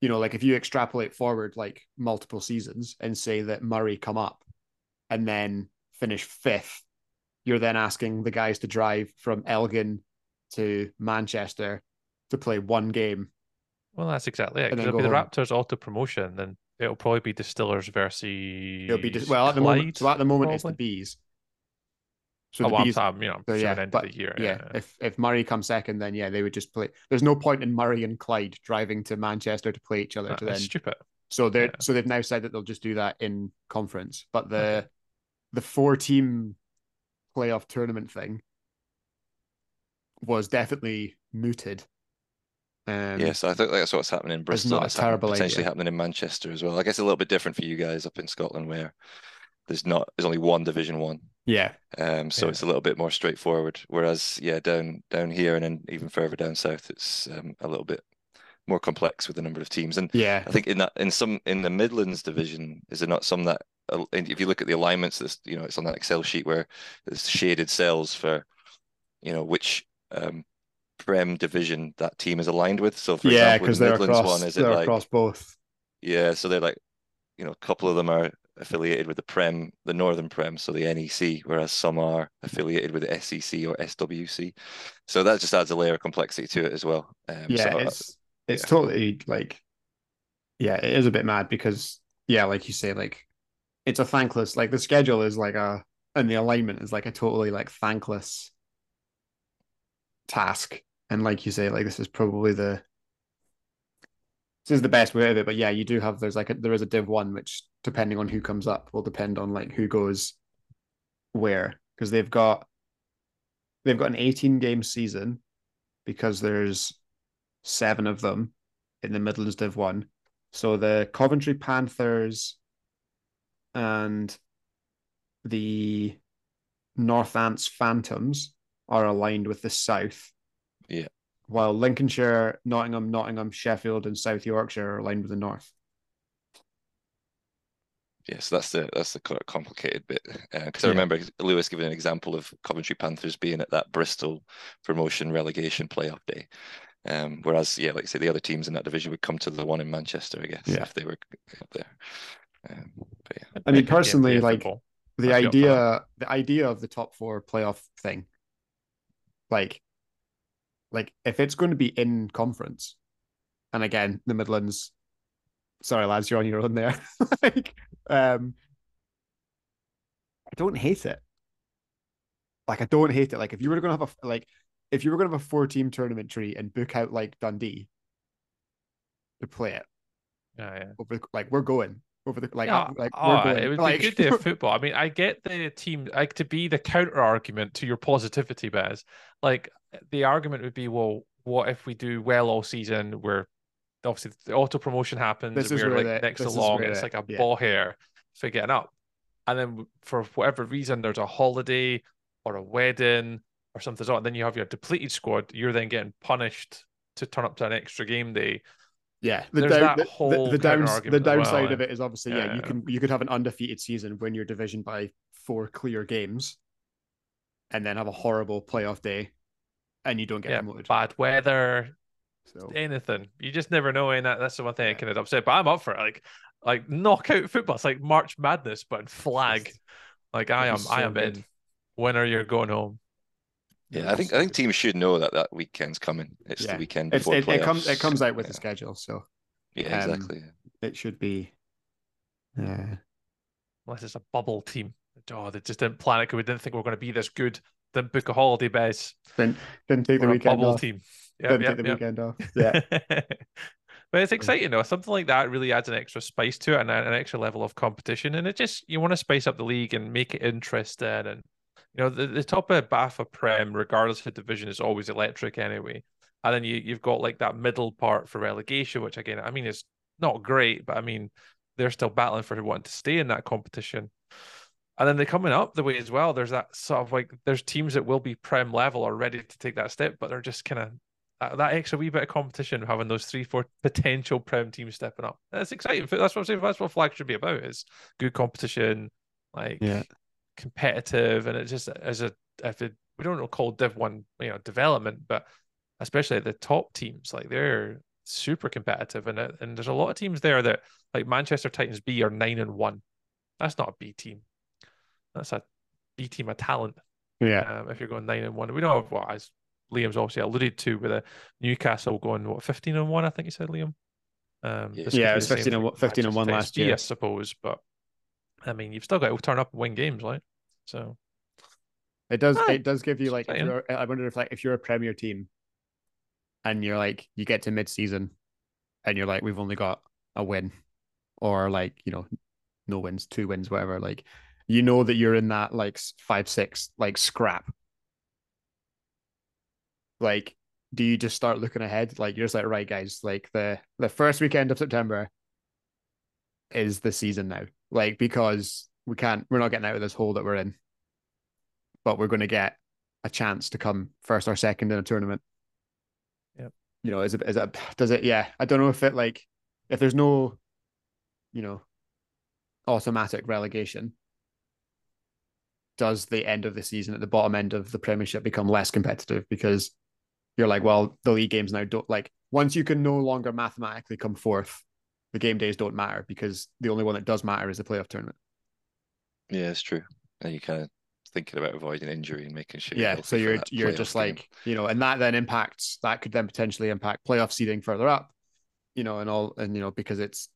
you know, like if you extrapolate forward like multiple seasons and say that Murray come up and then finish fifth, you're then asking the guys to drive from Elgin to Manchester to play one game. Well, that's exactly it. It'll be the Raptors all to promotion, then it'll probably be Distillers versus. It'll be dis- well at the Clyde, moment. So at the moment, probably. It's the Bees. So oh, the well, Bees, I'm, you know, so, yeah, sure end but, of the year. Yeah, yeah. If if Murray comes second, then yeah, they would just play. There's no point in Murray and Clyde driving to Manchester to play each other. That's to then, stupid. So they're yeah. so they've now said that they'll just do that in conference. But the okay. the four team. Playoff tournament thing was definitely mooted. Um, yes, yeah, so I think that's what's happening in Bristol. It's not it's a terrible happen- potentially happening in Manchester as well. I guess a little bit different for you guys up in Scotland, where there's not there's only one Division One. Yeah. Um. So yeah. It's a little bit more straightforward. Whereas, yeah, down down here and then even further down south, it's um, a little bit more complex with the number of teams. And yeah, I think in that in some in the Midlands division, is there not some that? And if you look at the alignments, this you know it's on that Excel sheet where there's shaded cells for, you know, which um, Prem division that team is aligned with. So for yeah, example, the they're Midlands across, one is they're it like across both. Yeah, so they're like, you know, a couple of them are affiliated with the Prem, the Northern Prem, so the N E C, whereas some are affiliated with the S E C or S W C. So that just adds a layer of complexity to it as well. Um, yeah, so it's it's yeah. totally like, yeah, it is a bit mad because yeah, like you say, like. It's a thankless, like the schedule is like a and the alignment is like a totally like thankless task. And like you say, like this is probably the this is the best way of it. But yeah, you do have there's like a, there is a Div One, which depending on who comes up will depend on like who goes where, because they've got they've got an eighteen game season because there's seven of them in the Midlands Div One. So the Coventry Panthers and the North Ants Phantoms are aligned with the South. Yeah. While Lincolnshire, Nottingham, Nottingham, Sheffield, and South Yorkshire are aligned with the North. Yeah, so that's the that's the complicated bit. Because uh, I yeah. remember Lewis giving an example of Coventry Panthers being at that Bristol promotion relegation playoff day. Um, whereas, yeah, like I say, the other teams in that division would come to the one in Manchester, I guess, yeah. if they were up there. Um, but yeah. I mean, personally, yeah, like football. the I've idea, the idea of the top four playoff thing, like, like if it's going to be in conference, and again, the Midlands, sorry lads, you're on your own there. like, um, I don't hate it. Like, I don't hate it. Like, if you were going to have a like. If you were going to have a four-team tournament tree and book out like Dundee to play it, oh, yeah. over the, like we're going over the like, yeah. like oh, we're going. It would like, be a good day of football. I mean, I get the team like to be the counter argument to your positivity, Bez. Like the argument would be, well, what if we do well all season? We're obviously the auto promotion happens. This and is we're like it, next along. It's it, like a yeah. ball hair for getting up, and then for whatever reason, there's a holiday or a wedding. Or something, and then you have your depleted squad. You're then getting punished to turn up to an extra game day. Yeah, the There's down, that whole the, the, downs, the downside well, of it is obviously yeah, yeah. You can you could have an undefeated season, win your division by four clear games, and then have a horrible playoff day, and you don't get yeah, promoted. Bad weather, so. anything. You just never know. And that, that's the one thing I kind of upset. But I'm up for it. Like like knockout football. It's like March Madness, but in flag. Like I am, so I am good. in. Winner, you're going home. Yeah, I think I think teams should know that that weekend's coming. It's yeah. the weekend before it's, it, playoffs. It comes it comes out with yeah. the schedule, so yeah, um, exactly. Yeah. It should be. Uh... Unless it's a bubble team. Oh, they just didn't plan it. We didn't think we were going to be this good. Didn't book a holiday, Bez. Didn't didn't take the weekend bubble off. Team. Yep, didn't yep, take the yep. weekend off. Yeah. But it's exciting though. Something like that really adds an extra spice to it and an extra level of competition. And it just you want to spice up the league and make it interesting. And you know, the, the top of B A F A Prem, regardless of division, is always electric anyway. And then you, you've got like that middle part for relegation, which again, I mean, it's not great, but I mean, they're still battling for wanting to stay in that competition. And then they're coming up the way as well. There's that sort of like, there's teams that will be Prem level or ready to take that step, but they're just kind of that, that extra wee bit of competition, having those three, four potential Prem teams stepping up. That's exciting. That's what I'm saying. That's what flag should be about, is good competition. Like, yeah. competitive, and it just as a if it, we don't call Div One, you know, development, but especially at the top teams, like they're super competitive, and and there's a lot of teams there that like Manchester Titans B are nine and one. That's not a B team. That's a B team of talent. Yeah. Um, if you're going nine and one, we don't have what as Liam's obviously alluded to with a Newcastle going what fifteen and one. I think you said Liam. Um, yeah, yeah it was fifteen and fifteen and one last year, I suppose, but. I mean, you've still got to turn up and win games, right? So it does. Ah, it does give you like. If you're, I wonder if like if you're a Premier team, and you're like you get to mid-season, and you're like we've only got a win, or like you know, no wins, two wins, whatever. Like you know that you're in that like five six like scrap. Like, do you just start looking ahead? Like you're just like right, guys. Like the the first weekend of September is the season now. Like, because we can't, we're not getting out of this hole that we're in, but we're going to get a chance to come first or second in a tournament. Yeah. You know, is it, is it, does it, yeah. I don't know if it, like, if there's no, you know, automatic relegation, does the end of the season at the bottom end of the Premiership become less competitive? Because you're like, well, the league games now don't, like, once you can no longer mathematically come fourth, the game days don't matter because the only one that does matter is the playoff tournament. Yeah, it's true. And you're kind of thinking about avoiding injury and making sure. Yeah, so you're you're just game. like, you know, and that then impacts, that could then potentially impact playoff seeding further up, you know, and all, and, you know, because it's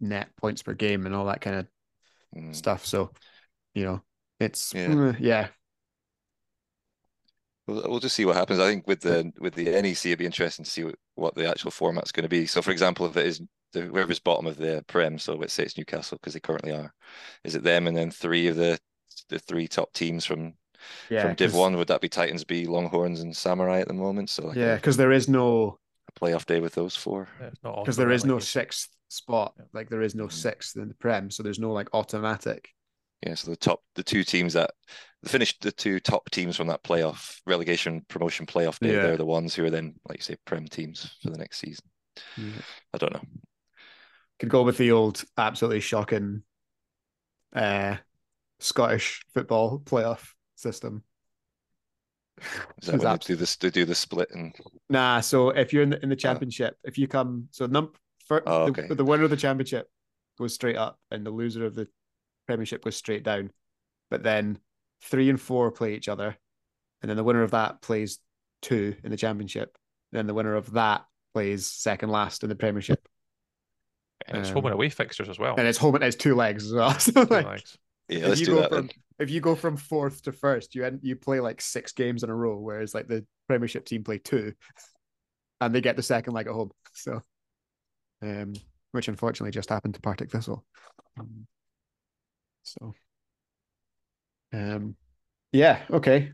net points per game and all that kind of mm. stuff. So, you know, It's yeah. Mm, yeah. We'll, we'll just see what happens. I think with the with the N E C, it'd be interesting to see what, what the actual format's going to be. So, for example, if it is whoever's bottom of the Prem, so let's say it's Newcastle because they currently are, is it them and then three of the the three top teams from yeah, from Div One? Would that be Titans B, Longhorns, and Samurai at the moment? So like yeah, because there is no playoff day with those four. Because yeah, there is no sixth spot, yeah. like there is no sixth in the Prem, so there's no like automatic. Yeah, so the top, the two teams that finished, the two top teams from that playoff relegation promotion playoff day, yeah. they're the ones who are then, like you say, Prem teams for the next season. Yeah. I don't know. Could go with the old, absolutely shocking uh, Scottish football playoff system. Is that when abs- they do this? They do the split and nah. So if you're in the, in the championship, oh. if you come, so num for, oh, okay. the, the winner of the championship goes straight up, and the loser of the Premiership goes straight down, but then three and four play each other, and then the winner of that plays two in the Championship, then the winner of that plays second last in the Premiership, and it's um, home and away fixtures as well, and it's home and it's two legs as well. So two like, legs. Yeah, let's do that from, then. If you go from fourth to first, you end, you play like six games in a row, whereas like the Premiership team play two, and they get the second leg at home. So, um, which unfortunately just happened to Partick Thistle. Um, So, um, yeah, okay.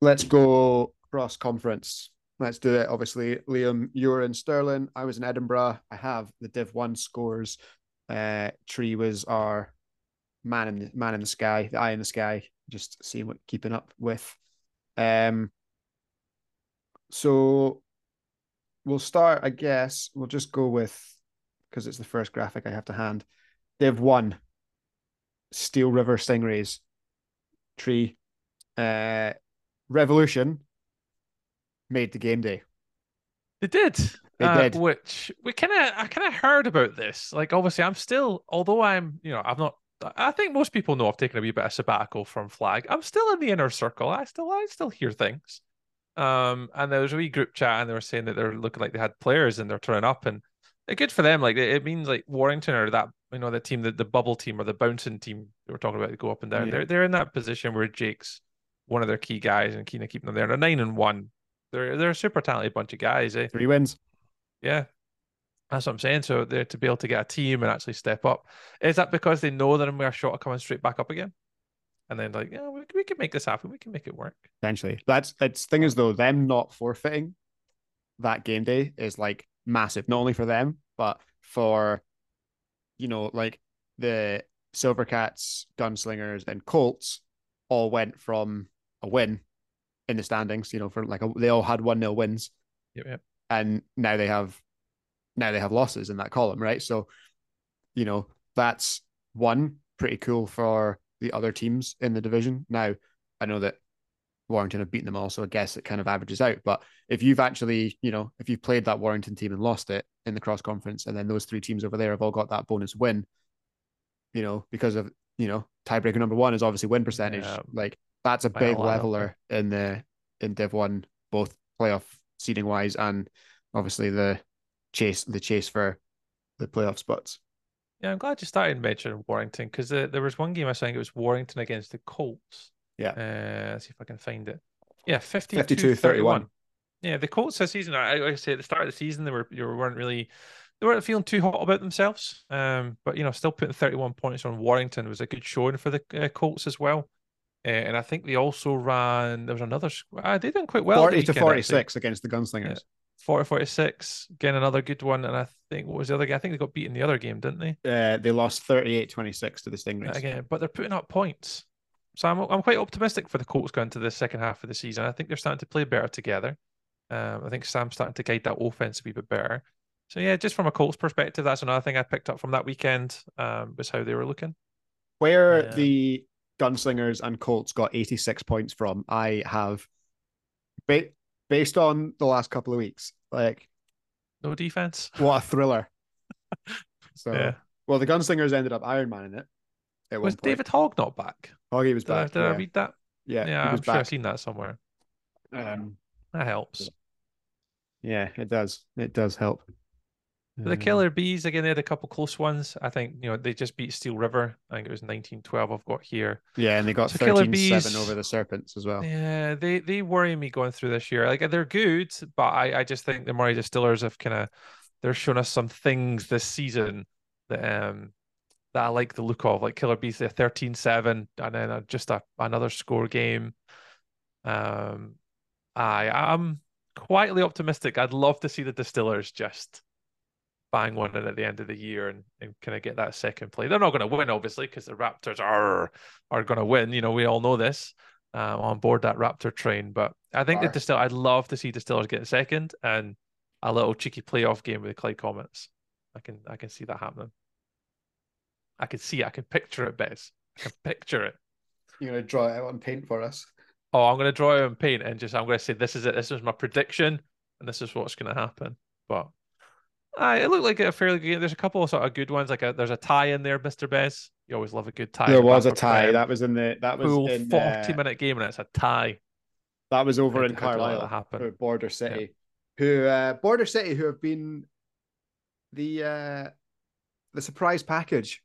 Let's go cross conference. Let's do it. Obviously, Liam, you were in Stirling. I was in Edinburgh. I have the Div One scores. Uh, Tree was our man in the, man in the sky, the eye in the sky. Just seeing what keeping up with. Um. So, we'll start. I guess we'll just go with because it's the first graphic I have to hand. Div One. Steel River Stingrays, Tree, uh, Revolution made the game day. They did. They uh, did. Which we kind of, I kind of heard about this. Like, obviously, I'm still, although I'm, you know, I've not. I think most people know I've taken a wee bit of sabbatical from Flag. I'm still in the inner circle. I still, I still hear things. Um, and there was a wee group chat, and they were saying that they're looking like they had players, and they're turning up, and good for them. Like it means like Warrington or that. You know, the team, the, the bubble team or the bouncing team that we're talking about, they go up and down. Yeah. They're they're in that position where Jake's one of their key guys and keen on keeping them there. They're nine and one. They're they're a super talented bunch of guys. Eh? Three wins. Yeah. That's what I'm saying. So they're to be able to get a team and actually step up. Is that because they know that we're short of coming straight back up again? And then like, yeah, we, we can make this happen. We can make it work. Essentially. That's it's thing is though, them not forfeiting that game day is like massive, not only for them, but for you know, like the Silvercats, Gunslingers, and Colts all went from a win in the standings, you know, for like a, they all had one nil wins. Yep, yep. And now they have now they have losses in that column, right? So, you know, that's one pretty cool for the other teams in the division. Now, I know that Warrington have beaten them all, so I guess it kind of averages out. But if you've actually, you know, if you've played that Warrington team and lost it in the cross conference, and then those three teams over there have all got that bonus win, you know, because of, you know, tiebreaker number one is obviously win percentage. Yeah. Like that's a big leveler in the in Div One, both playoff seeding wise and obviously the chase the chase for the playoff spots. Yeah, I'm glad you started mentioning Warrington because uh, there was one game I think it was Warrington against the Colts. Yeah. Uh, let's see if I can find it. Yeah, fifty-two thirty-one. Yeah, the Colts this season, like I say, at the start of the season, they, were, they weren't really, they weren't feeling too hot about themselves. Um, but, you know, still putting thirty-one points on Warrington was a good showing for the uh, Colts as well. Uh, and I think they also ran, there was another, uh, they did quite well. forty to forty-six against the Gunslingers. forty forty-six, again, another good one. And I think, what was the other game? I think they got beat in the other game, didn't they? Uh, they lost thirty-eight twenty-six to the Stingrays. Again, but they're putting up points. So I'm I'm quite optimistic for the Colts going to the second half of the season. I think they're starting to play better together. Um, I think Sam's starting to guide that offense a wee bit better. So yeah, just from a Colts perspective, that's another thing I picked up from that weekend. Um, was how they were looking. Where yeah. the Gunslingers and Colts got eighty-six points from, I have, ba- based on the last couple of weeks, like no defense. What a thriller! So yeah. Well, the Gunslingers ended up Iron Man in it. At was David Hogg not back? Hoggy was back. Did, I, did yeah. I read that? Yeah, yeah. I'm sure back. I've seen that somewhere. Um, that helps. Yeah, it does. It does help. But the Killer Bees, again, they had a couple close ones. I think, you know, they just beat Steel River. I think it was nineteen twelve I've got here. Yeah, and they got thirteen seven over the Serpents as well. Yeah, they they worry me going through this year. Like, they're good, but I, I just think the Murray Distillers have kind of, they're showing us some things this season that um that I like the look of. Like Killer Bees, they're thirteen seven and then just a, another score game. Um, I, I'm quietly optimistic. I'd love to see the Distillers just bang one in at the end of the year and, and kind of get that second play. They're not going to win, obviously, because the Raptors are are going to win. You know, we all know this, um, on board that Raptor train. But I think that Distill- I'd love to see Distillers get second and a little cheeky playoff game with the Clyde Comets. I can I can see that happening. I can see it. I can picture it, Bez. I can picture it. You're going to draw it out on paint for us? Oh, I'm going to draw it on paint and just I'm going to say, this is it. This is my prediction and this is what's going to happen. But Uh, it looked like a fairly good game. There's a couple of sort of good ones. Like a, there's a tie in there, Mister Bez. You always love a good tie. There was a tie. Player. That was in the that was cool in, forty minute uh, game, and it's a tie. That was over in Carlisle, Border City. Yeah. Who uh, Border City, who have been the uh, the surprise package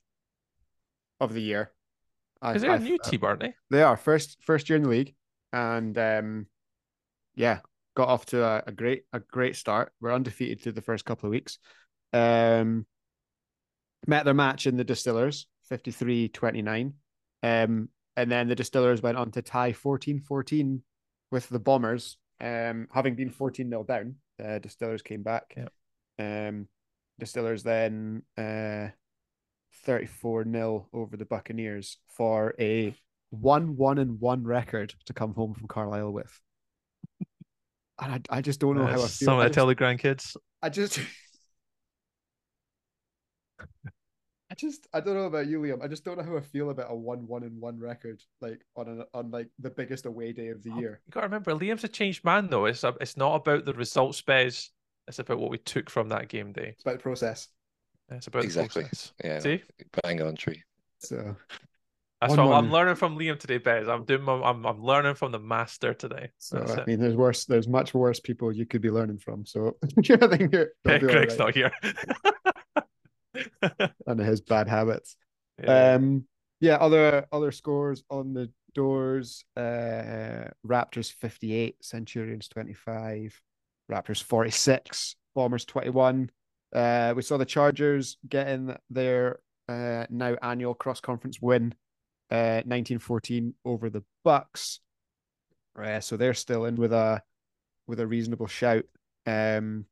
of the year. Because they're I, a new uh, team, aren't they? They are first first year in the league, and um, yeah. Got off to a, a great a great start. We're undefeated through the first couple of weeks. Um, met their match in the Distillers, fifty-three twenty-nine. Um, and then the Distillers went on to tie fourteen fourteen with the Bombers. Um, having been fourteen nil down, the uh, Distillers came back. Yeah. Um, Distillers then uh, thirty-four nil over the Buccaneers for a one one and one record to come home from Carlisle with. And I, I just don't know uh, how I feel. Something I, just, I tell the grandkids. I just, I just, I don't know about you, Liam. I just don't know how I feel about a one one and one record, like on an, on like the biggest away day of the oh, year. You got to remember, Liam's a changed man, though. It's a, it's not about the results, Bez. It's about what we took from that game day. It's about the process. Yeah, it's about exactly. The process. Yeah. See, bang on tree. So. That's what I'm learning from Liam today, Bez. I'm doing. My, I'm. I'm learning from the master today. So That's I it. mean, there's worse. There's much worse people you could be learning from. So you're here. Yeah, Greg's right. Not here. And his bad habits. Yeah. Um. Yeah. Other other scores on the doors. Uh, Raptors fifty-eight, Centurions twenty-five, Raptors forty-six, Bombers twenty-one. Uh, we saw the Chargers getting their uh now annual cross conference win. Uh, nineteen fourteen over the Bucks, uh, so they're still in with a with a reasonable shout. Um,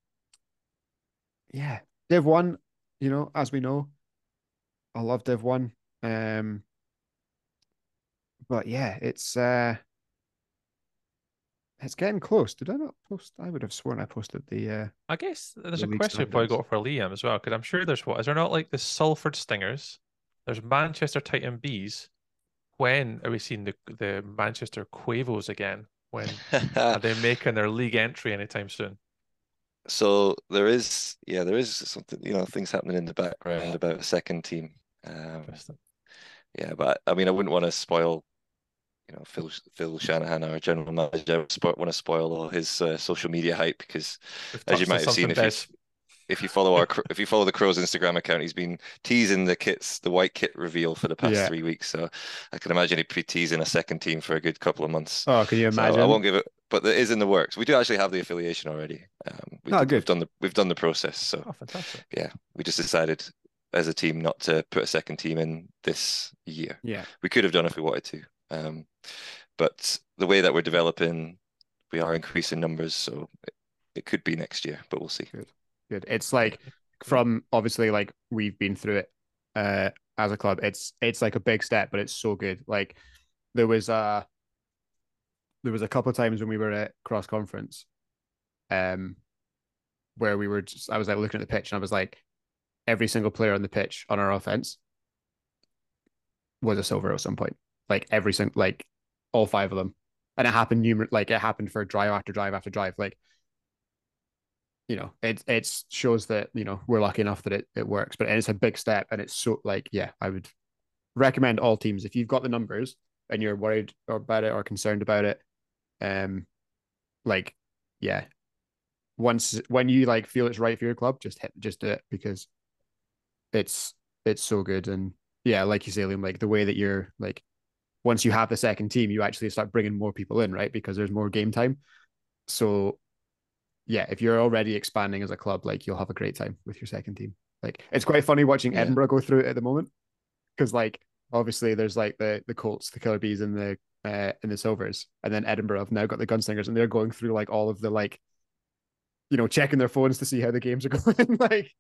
yeah, Div One, you know, as we know, I love Div One, um, but yeah, it's uh, it's getting close. Did I not post? I would have sworn I posted the. Uh, I guess there's the a question I got for Liam as well, because I'm sure there's what is there not like the Salford Stingers, there's Manchester Titan Bees. When are we seeing the, the Manchester Quavos again? When are they making their league entry anytime soon? So there is, yeah, there is something, you know, things happening in the background about a second team. Um, yeah, but I mean, I wouldn't want to spoil, you know, Phil Phil Shanahan, our general manager. I would want to spoil all his uh, social media hype because, as you might have seen, if you, if you follow our if you follow the Crow's Instagram account, he's been teasing the kits, the white kit reveal for the past yeah. three weeks. So I can imagine he'd be teasing a second team for a good couple of months. Oh, can you imagine? So I won't give it, but it is in the works. We do actually have the affiliation already. Um, we oh, did, we've done the we've done the process. So oh, fantastic. Yeah, we just decided as a team not to put a second team in this year. Yeah, we could have done if we wanted to, um, but the way that we're developing, we are increasing numbers, so it, it could be next year, but we'll see. Good. Good. It's like from obviously like we've been through it uh, as a club. It's it's like a big step, but it's so good. Like there was a there was a couple of times when we were at cross conference, um, where we were just I was like looking at the pitch and I was like, every single player on the pitch on our offense was a silver at some point. Like every single like all five of them, and it happened numerous. Like it happened for drive after drive after drive. Like. You know, it it shows that, you know, we're lucky enough that it, it works, but it's a big step and it's so like, yeah, I would recommend all teams. If you've got the numbers and you're worried about it or concerned about it, um, like, yeah, once when you like feel it's right for your club, just hit, just do it, because it's it's so good. And yeah, like you say, Liam, like the way that you're like, once you have the second team, you actually start bringing more people in, right? Because there's more game time. So yeah, if you're already expanding as a club, like you'll have a great time with your second team. Like it's quite funny watching yeah. Edinburgh go through it at the moment, because like obviously there's like the the Colts, the Killer Bees, and the uh, and the Silvers, and then Edinburgh have now got the Gunslingers, and they're going through like all of the like, you know, checking their phones to see how the games are going, like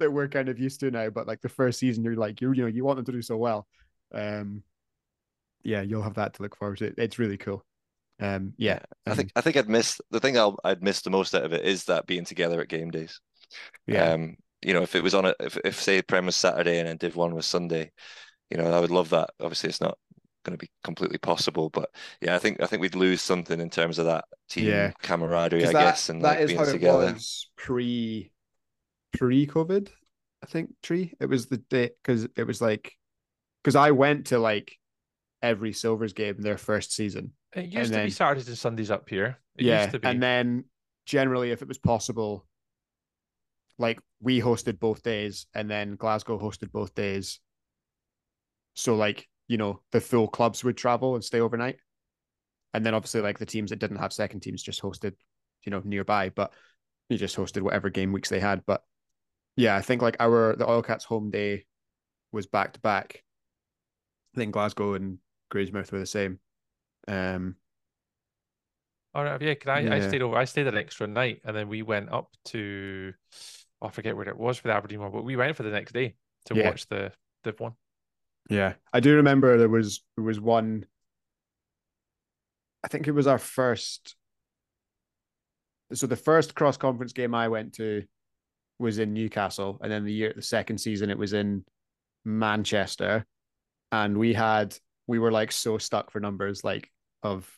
that we're kind of used to now. But like the first season, you're like you you know you want them to do so well. Um, yeah, you'll have that to look forward to. It's really cool. Um, yeah, um, I think I think I'd missed the thing I'll, I'd missed the most out of it is that being together at game days. Yeah. Um, you know, if it was on a if, if say Prem was Saturday and then Div One was Sunday, you know, I would love that. Obviously, it's not going to be completely possible, but yeah, I think I think we'd lose something in terms of that team yeah. camaraderie, I that, guess, and that like is being how together. It was pre pre COVID, I think. Tree. It was the day because it was like because I went to like every Silvers game in their first season. It used and to then, be Saturdays and Sundays up here. It yeah, used to be. And then generally, if it was possible, like we hosted both days, and then Glasgow hosted both days. So like, you know, the full clubs would travel and stay overnight. And then obviously like the teams that didn't have second teams just hosted, you know, nearby, but you just hosted whatever game weeks they had. But yeah, I think like our, the Oil Cats home day was back to back. I think Glasgow and Graysmouth were the same. Um, All right, yeah, can I, yeah. I stayed over. I stayed an extra night, and then we went up to oh, I forget where it was for the Aberdeen one, but we went for the next day to yeah. watch the Div One. Yeah, I do remember there was there was one. I think it was our first. So the first cross conference game I went to was in Newcastle, and then the year the second season it was in Manchester, and we had we were like so stuck for numbers like of.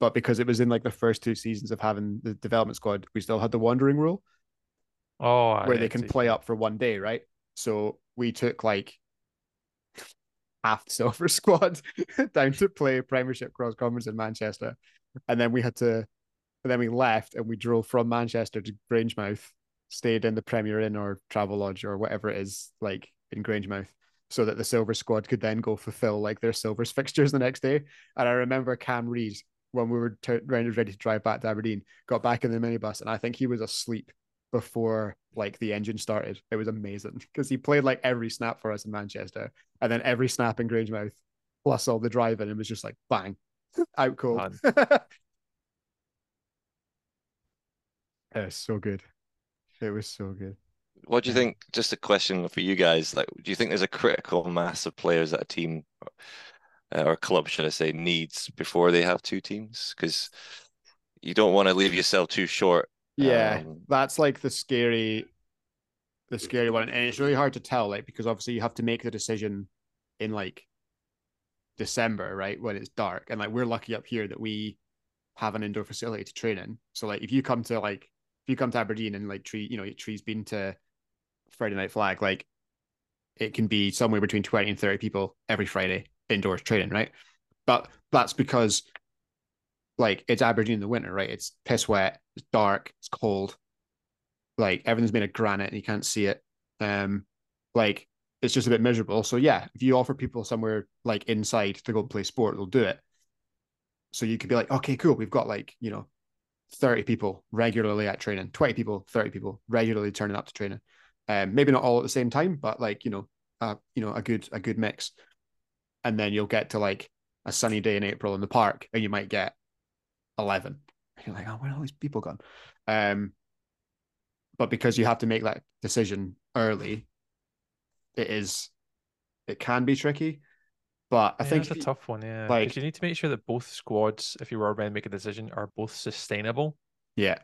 But because it was in like the first two seasons of having the development squad, we still had the wandering rule. Oh, I where they can see. play up for one day, right? So we took like half the silver squad down to play Premiership Cross Conference in Manchester, and then we had to, and then we left and we drove from Manchester to Grangemouth, stayed in the Premier Inn or Travel Lodge or whatever it is like in Grangemouth, so that the silver squad could then go fulfill like their silvers fixtures the next day. And I remember Cam Reed, when we were t- ready to drive back to Aberdeen, got back in the minibus, and I think he was asleep before like the engine started. It was amazing because he played like every snap for us in Manchester, and then every snap in Grangemouth, plus all the driving, and it was just like bang, out cold. It was so good. It was so good. What do you think? Just a question for you guys: like, do you think there's a critical mass of players that a team? Uh, or club, should I say, needs before they have two teams? Because you don't want to leave yourself too short. Yeah, um, that's like the scary, the scary one, and it's really hard to tell, like because obviously you have to make the decision in like December, right, when it's dark, and like we're lucky up here that we have an indoor facility to train in. So like if you come to like if you come to Aberdeen and like Tree, you know, Tree's been to Friday Night Flag, like it can be somewhere between twenty and thirty people every Friday. Indoors training, right? But that's because like it's Aberdeen in the winter, right? It's piss wet, it's dark, it's cold, like everything's made of granite and you can't see it. Um like it's just a bit miserable. So yeah, if you offer people somewhere like inside to go play sport, they'll do it. So you could be like, okay, cool, we've got like, you know, thirty people regularly at training, twenty people, thirty people regularly turning up to training. Um maybe not all at the same time, but like, you know, uh you know, a good a good mix. And then you'll get to like a sunny day in April in the park, and you might get eleven. And you're like, oh, where are all these people gone? Um, but because you have to make that decision early, it is, it can be tricky. But I yeah, think it's a tough one, yeah. Like, because you need to make sure that both squads, if you were to make a decision, are both sustainable. Yeah,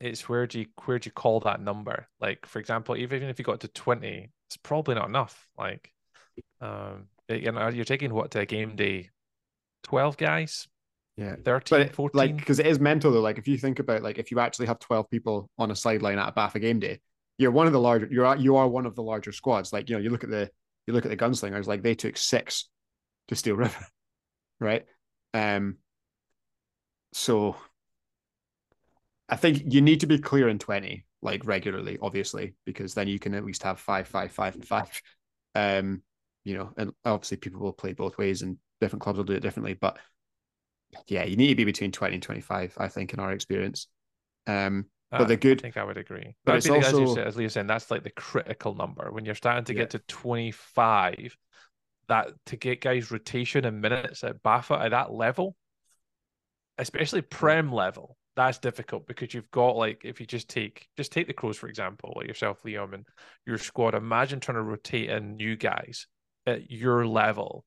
it's where do you where do you call that number? Like, for example, even if you got to twenty, it's probably not enough. Like, um. You know, you're taking what to a game day, twelve guys, yeah, thirteen, it, fourteen. Like, because it is mental though. Like, if you think about like if you actually have twelve people on a sideline at a B A F A game day, you're one of the larger. You're you are one of the larger squads. Like, you know, you look at the you look at the Gunslingers. Like, they took six to Steel River, right? Um. So, I think you need to be clear in twenty, like regularly, obviously, because then you can at least have five, five, five, and five. Um, you know, and obviously people will play both ways and different clubs will do it differently. But yeah, you need to be between twenty and twenty-five, I think, in our experience. Um, uh, but the good, I think I would agree. But it's also, as you said, as Leah's saying, that's like the critical number. When you're starting to yeah. get to twenty-five, that to get guys rotation and minutes at B A F A at that level, especially Prem level, that's difficult because you've got, like, if you just take just take the Crows, for example, like yourself, Liam, and your squad, imagine trying to rotate in new guys at your level.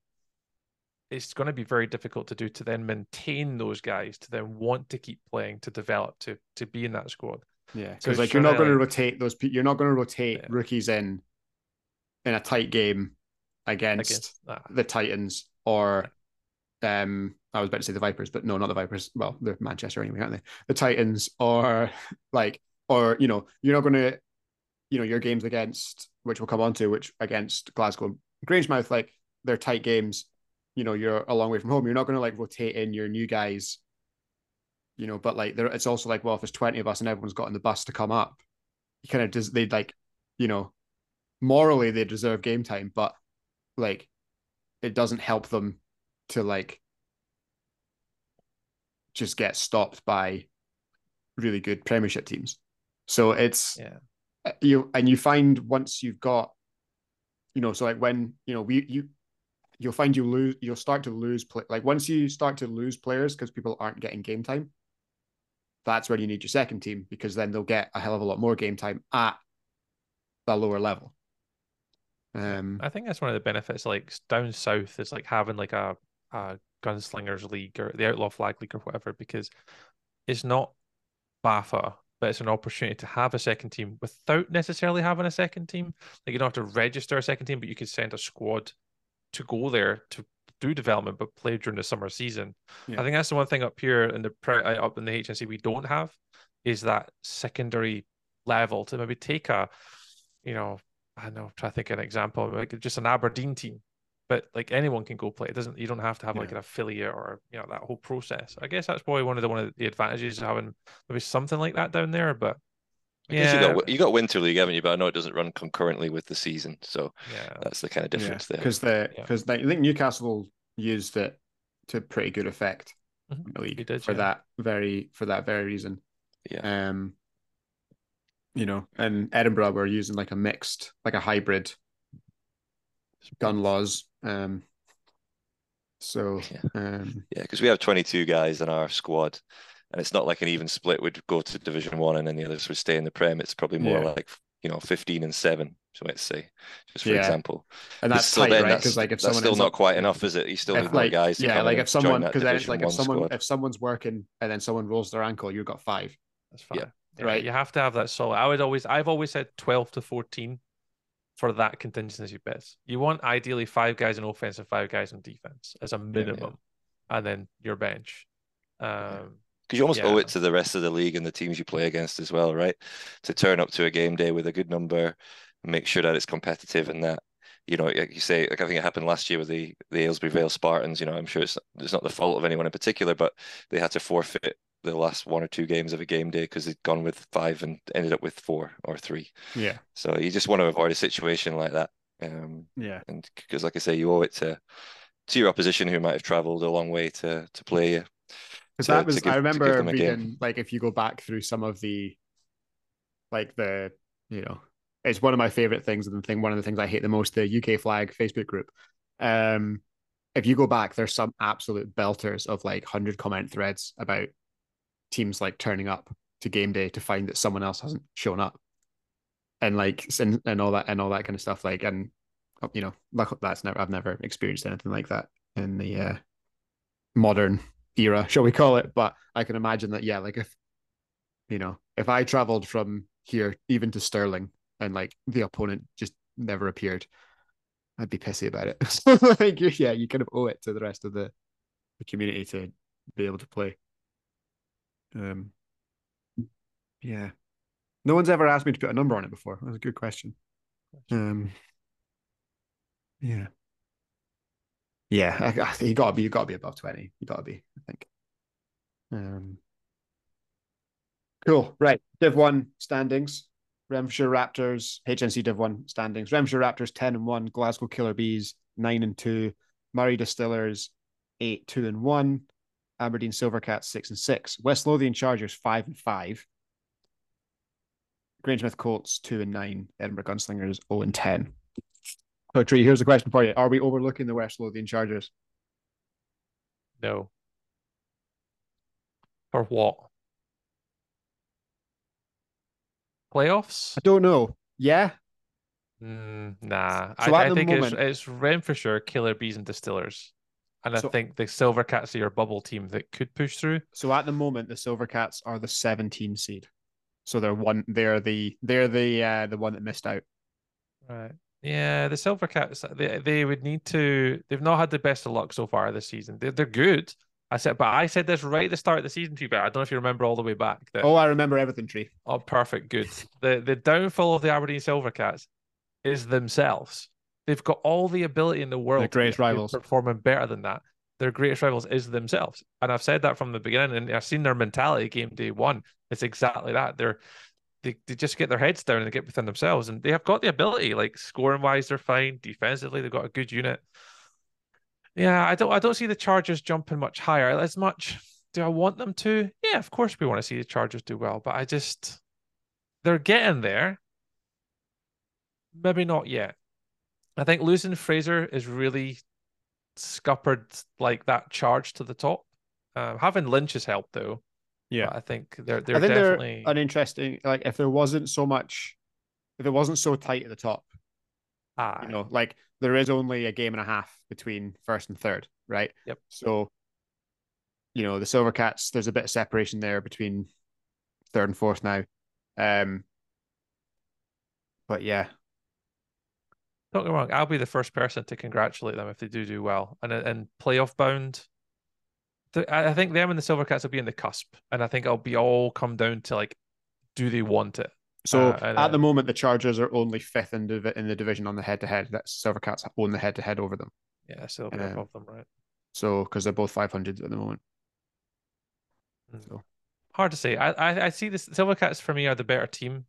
It's going to be very difficult to do, to then maintain those guys, to then want to keep playing, to develop, to to be in that squad. Yeah, because so like you're not going like, to rotate those. You're not going to rotate yeah. rookies in in a tight game against, against the Titans or um. I was about to say the Vipers, but no, not the Vipers. Well, they're Manchester anyway, aren't they? The Titans are like, or you know, you're not going to, you know, your games against, which we'll come on to, which against Glasgow and Grangemouth, like they're tight games. You know, you're a long way from home. You're not going to like rotate in your new guys, you know, but like there, it's also like, well, if there's twenty of us and everyone's got on the bus to come up, you kind of just, they'd like, you know, morally they deserve game time, but like it doesn't help them to like just get stopped by really good Premiership teams. So it's, yeah. you, and you find once you've got, you know, so like when, you know, we, you, you'll find you lose, you'll start to lose, play, like once you start to lose players because people aren't getting game time, that's where you need your second team, because then they'll get a hell of a lot more game time at the lower level. Um, I think that's one of the benefits, like down south, is like having like a, a Gunslingers League or the Outlaw Flag League or whatever, because it's not B A F A, but it's an opportunity to have a second team without necessarily having a second team. Like you don't have to register a second team, but you could send a squad to go there to do development, but play during the summer season. Yeah. I think that's the one thing up here in the up in the H N C we don't have, is that secondary level to maybe take a, you know, I don't know, I'm trying to think of an example, like just an Aberdeen team, but like anyone can go play. It doesn't, you don't have to have yeah. like an affiliate or, you know, that whole process. I guess that's probably one of the one of the advantages of having maybe something like that down there, but. Yeah. You got you got Winter League, haven't you? But I know it doesn't run concurrently with the season, so yeah. that's the kind of difference yeah. there. Because the because yeah. I think Newcastle used it to pretty good effect mm-hmm. in the league did, for yeah. that very for that very reason. Yeah. Um. You know, and Edinburgh were using like a mixed, like a hybrid gun laws. Um. So. Yeah. Um, yeah, because we have twenty-two guys in our squad. And it's not like an even split would go to Division One and then the others would stay in the Prem. It's probably more yeah. like, you know, fifteen and seven. So let's say, just for yeah. example, and that's still tight, then, right? Because like if that's someone still not like, quite enough, is it? You still if, need like, more guys. Yeah, like if someone because then it's like if someone squad. if someone's working and then someone rolls their ankle, you've got five. That's fine, yeah. Yeah, right? You have to have that solid. I would always, I've always said twelve to fourteen for that contingency bits. You want ideally five guys in offense and five guys in defense as a minimum, yeah, yeah. and then your bench. Um, yeah. Because you almost yeah. owe it to the rest of the league and the teams you play against as well, right? To turn up to a game day with a good number, make sure that it's competitive and that, you know, like you say, like I think it happened last year with the, the Aylesbury Vale Spartans, you know, I'm sure it's, it's not the fault of anyone in particular, but they had to forfeit the last one or two games of a game day because they'd gone with five and ended up with four or three. Yeah. So you just want to avoid a situation like that. Um, yeah. And because, like I say, you owe it to to your opposition who might have travelled a long way to to play you. Because that was, give, I remember reading, like, if you go back through some of the, like the, you know, it's one of my favorite things and the thing, one of the things I hate the most, the U K Flag Facebook group. Um, if you go back, there's some absolute belters of like one hundred comment threads about teams like turning up to game day to find that someone else hasn't shown up and like, and, and all that, and all that kind of stuff. Like, and, you know, that's never, I've never experienced anything like that in the uh, modern era, shall we call it, but I can imagine that, yeah, like if, you know, if I traveled from here even to Stirling and like the opponent just never appeared, I'd be pissy about it. So like, yeah, you kind of owe it to the rest of the, the community to be able to play. Um, yeah. No one's ever asked me to put a number on it before. That's a good question. Um, yeah. Yeah, I, I, you gotta be, you gotta be above twenty. You gotta be, I think. Um, Cool. Right. Div one standings. Renfrewshire Raptors, H N C Div one standings. Renfrewshire Raptors ten and one, Glasgow Killer Bees nine and two, Murray Distillers eight two and one, Aberdeen Silvercats six and six, West Lothian Chargers five and five, Grangemouth Colts two and nine, Edinburgh Gunslingers oh and ten. So Tree, here's the question for you. Are we overlooking the West Lothian Chargers? No. For what? Playoffs? I don't know. Yeah? Mm, nah. So I, I think moment... it's, it's Renfrewshire, Killer Bees and Distillers. And so, I think the Silvercats are your bubble team that could push through. So at the moment, the Silvercats are the seventeen seed. So they're one. They're the they're the uh, the one that missed out. Right. Yeah. The Silvercats. They they would need to. They've not had the best of luck so far this season. They're they're good. I said, but I said this right at the start of the season to you, but I don't know if you remember all the way back. That, oh, I remember everything, Tree. Oh, perfect. Good. the The downfall of the Aberdeen Silvercats is themselves. They've got all the ability in the world. Their greatest rivals performing better than that. Their greatest rivals is themselves, and I've said that from the beginning. And I've seen their mentality game day one. It's exactly that. They're they they just get their heads down and they get within themselves, and they have got the ability. Like scoring wise, they're fine. Defensively, they've got a good unit. Yeah, I don't I don't see the Chargers jumping much higher as much. Do I want them to? Yeah, of course we want to see the Chargers do well, but I just they're getting there. Maybe not yet. I think losing Fraser is really scuppered like that charge to the top. Um, having Lynch has helped though. Yeah, but I think they're they're I think definitely they're an interesting. Like if there wasn't so much, if it wasn't so tight at the top, ah, you know, like there is only a game and a half between first and third, right? Yep. So, you know, the Silvercats, there's a bit of separation there between third and fourth now. Um, but yeah. Don't get me wrong. I'll be the first person to congratulate them if they do do well. And and playoff bound, I think them and the Silvercats will be in the cusp. And I think it'll be all come down to like, do they want it? So uh, at uh, the moment, the Chargers are only fifth in, div- in the division on the head-to-head. That's Silvercats own the head-to-head over them. Yeah, so they'll be um, above them, right? So because they're both five hundred at the moment. Mm. So hard to say. I, I I see this Silvercats for me are the better team,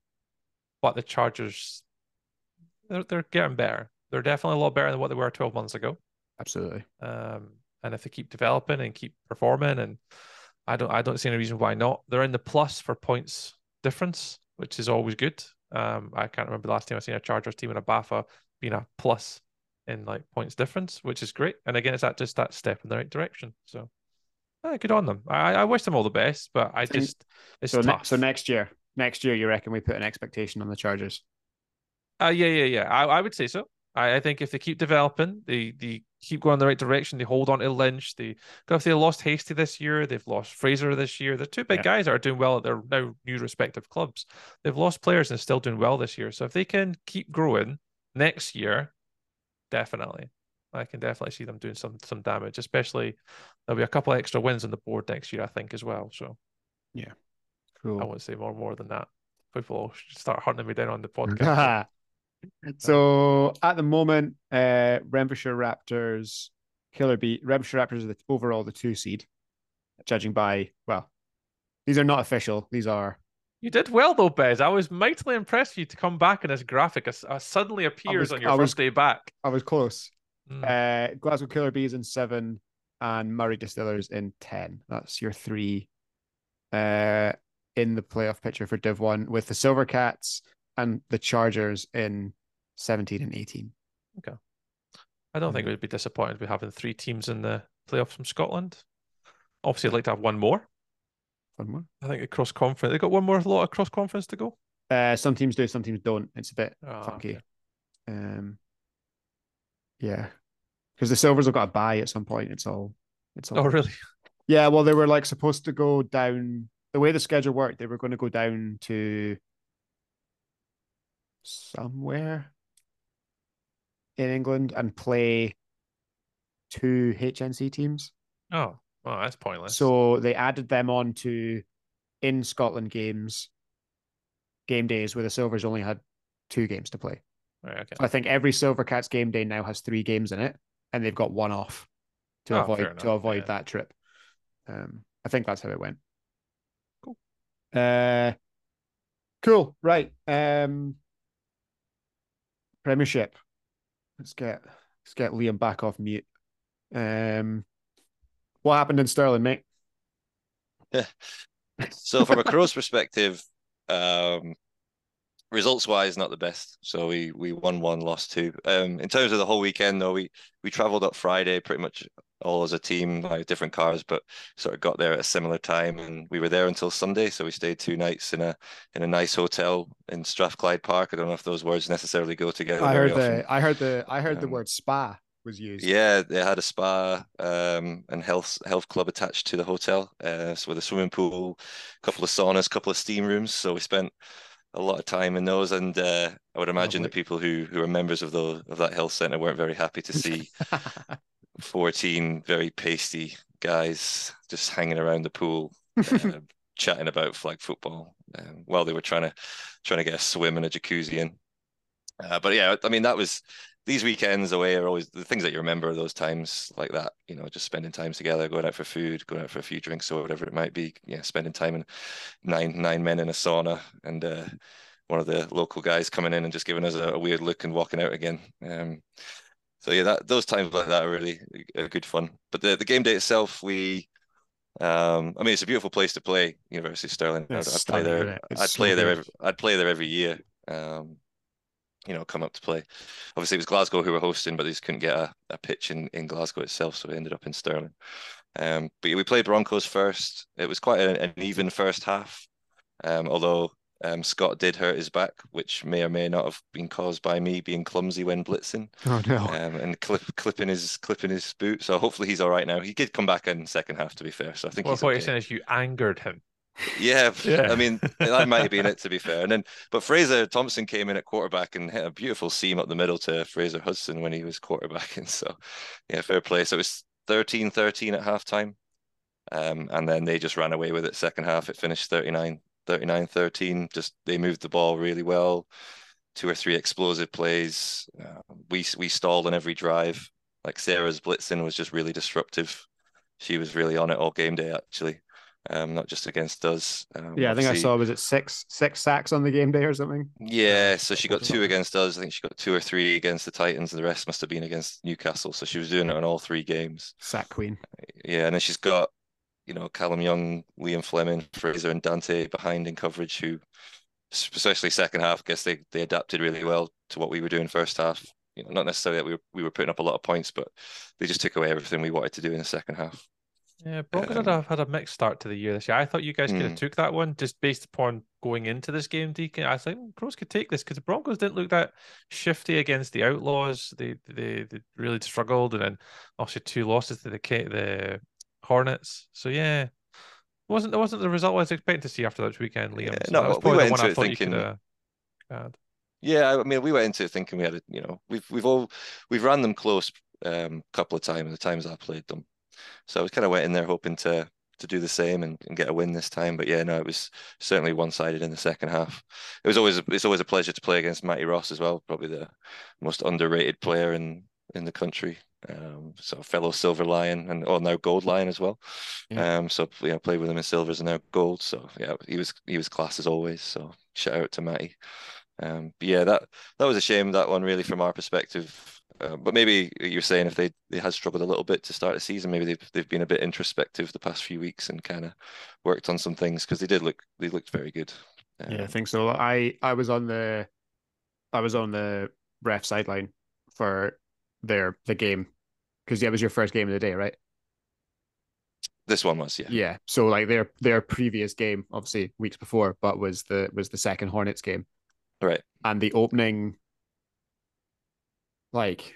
but the Chargers. They're, they're getting better. They're definitely a lot better than what they were twelve months ago. Absolutely. Um, and if they keep developing and keep performing, and I don't, I don't see any reason why not. They're in the plus for points difference, which is always good. Um, I can't remember the last time I seen a Chargers team in a B A F A being a plus in like points difference, which is great. And again, it's that just that step in the right direction. So, yeah, good on them. I, I wish them all the best, but I just it's so tough. Ne- so next year, next year, you reckon we put an expectation on the Chargers? Uh, yeah, yeah, yeah. I, I would say so. I, I think if they keep developing, they, they keep going in the right direction, they hold on to Lynch. They, if they lost Hasty this year, they've lost Fraser this year. They're two big yeah. guys that are doing well at their now new respective clubs. They've lost players and still doing well this year. So if they can keep growing next year, definitely. I can definitely see them doing some some damage, especially there'll be a couple of extra wins on the board next year, I think, as well. So, yeah, cool. I wouldn't say more, more than that. People start hunting me down on the podcast. So at the moment, uh, Renfrewshire Raptors, Killer Bee, Renfrewshire Raptors are the, overall the two seed, judging by, well, these are not official. These are. You did well though, Bez. I was mightily impressed with you to come back in this graphic. I, I suddenly appears I was, on your I first was, day back. I was close. Mm. Uh, Glasgow Killer Bees in seven and Murray Distillers in ten. That's your three uh, in the playoff picture for Div one with the Silvercats and the Chargers in seventeen and eighteen. Okay. I don't mm-hmm. think we'd be disappointed with having three teams in the playoffs from Scotland. Obviously, I'd like to have one more. One more? I think the cross-conference. They've got one more lot of cross-conference to go? Uh, some teams do, some teams don't. It's a bit oh, funky. Okay. Um, yeah. Because the Silvers have got a bye at some point. It's all... It's all. Oh, really? Yeah, well, they were like supposed to go down... The way the schedule worked, they were going to go down to... somewhere in England and play two H N C teams. Oh, well, that's pointless. So they added them on to in Scotland games, game days where the Silvers only had two games to play. Right, okay. So I think every Silvercats game day now has three games in it, and they've got one off to oh, avoid to avoid yeah. that trip. Um, I think that's how it went. Cool. Uh, cool. Right. Um, Premiership. Let's get let's get Liam back off mute. Um, what happened in Stirling, mate? Yeah. So from a Crows perspective, um, results wise, not the best. So we we won one, lost two. Um, in terms of the whole weekend, though, we we travelled up Friday pretty much all as a team, like different cars, but sort of got there at a similar time, and we were there until Sunday. So we stayed two nights in a in a nice hotel in Strathclyde Park. I don't know if those words necessarily go together. I heard the often. I heard the I heard um, the word spa was used. Yeah, they had a spa um, and health health club attached to the hotel, uh, so with a swimming pool, a couple of saunas, a couple of steam rooms. So we spent a lot of time in those, and uh, I would imagine Lovely. the people who who are members of those of that health centre weren't very happy to see fourteen very pasty guys just hanging around the pool, uh, chatting about flag football um, while they were trying to trying to get a swim and a jacuzzi in. Uh, but yeah, I mean that was. These weekends away are always the things that you remember of those times like that, you know, just spending time together, going out for food, going out for a few drinks or whatever it might be. Yeah, spending time in nine nine men in a sauna, and uh, one of the local guys coming in and just giving us a, a weird look and walking out again. Um, so, yeah, that those times like that are really are good fun. But the, the game day itself, we... Um, I mean, it's a beautiful place to play, University of Stirling. I'd, I'd play there. I'd play there. Every, I'd play there every year. Um, you know, come up to play. Obviously, it was Glasgow who were hosting, but they just couldn't get a, a pitch in, in Glasgow itself, so we ended up in Stirling. Um, but we played Broncos first. It was quite an, an even first half, um, although um, Scott did hurt his back, which may or may not have been caused by me being clumsy when blitzing. Oh, no. Um, and clip, clipping his clipping his boot, so hopefully he's all right now. He did come back in second half, to be fair, so I think well, he's Well, what okay. you're saying is you angered him. Yeah, yeah, I mean that might have been it, to be fair. And then, but Fraser Thompson came in at quarterback and hit a beautiful seam up the middle to Fraser Hudson when he was quarterbacking. So, yeah, fair play. So it was thirteen thirteen at halftime, um, and then they just ran away with it. Second half, it finished thirty-nine thirteen. Just they moved the ball really well. Two or three explosive plays. Uh, we we stalled on every drive. Like Sarah's blitzing was just really disruptive. She was really on it all game day, actually. Um, not just against us. Um, yeah, I think I saw, was it six six sacks on the game day or something? Yeah, so she got two against us. I think she got two or three against the Titans, and the rest must have been against Newcastle. So she was doing it on all three games. Sack queen. Yeah, and then she's got, you know, Callum Young, Liam Fleming, Fraser and Dante behind in coverage, who, especially second half, I guess they, they adapted really well to what we were doing first half. You know, not necessarily that we were, we were putting up a lot of points, but they just took away everything we wanted to do in the second half. Yeah, Broncos um, have had a mixed start to the year this year. I thought you guys mm. could have took that one just based upon going into this game, Deacon. I was like, well, Crows could take this because the Broncos didn't look that shifty against the Outlaws. They they, they really struggled, and then obviously two losses to the the Hornets. So yeah, it wasn't it wasn't the result I was expecting to see after that weekend, Liam. Yeah, so no, that was probably we went the one into I thought thinking... you could have had. Yeah, I mean, we went into it thinking we had a, you know, we've we've all we've ran them close um, a couple of times. The times I played them. So I kind of went in there hoping to to do the same and, and get a win this time. But yeah, no, it was certainly one-sided in the second half. It was always it's always a pleasure to play against Matty Ross as well, probably the most underrated player in, in the country. Um, so fellow Silver Lion and oh now Gold Lion as well. Yeah. Um, so yeah, I played with him in Silvers and now Gold. So yeah, he was he was class as always. So shout out to Matty. Um, but yeah, that that was a shame, that one really, from our perspective. Uh, but maybe you're saying if they, they had struggled a little bit to start the season, maybe they've they've been a bit introspective the past few weeks and kind of worked on some things, because they did look they looked very good. Um, yeah, I think so. I, I was on the I was on the ref sideline for their the game because yeah, it was your first game of the day, right? This one was, yeah. Yeah, so like their their previous game, obviously weeks before, but was the was the second Hornets game, right? And the opening. Like,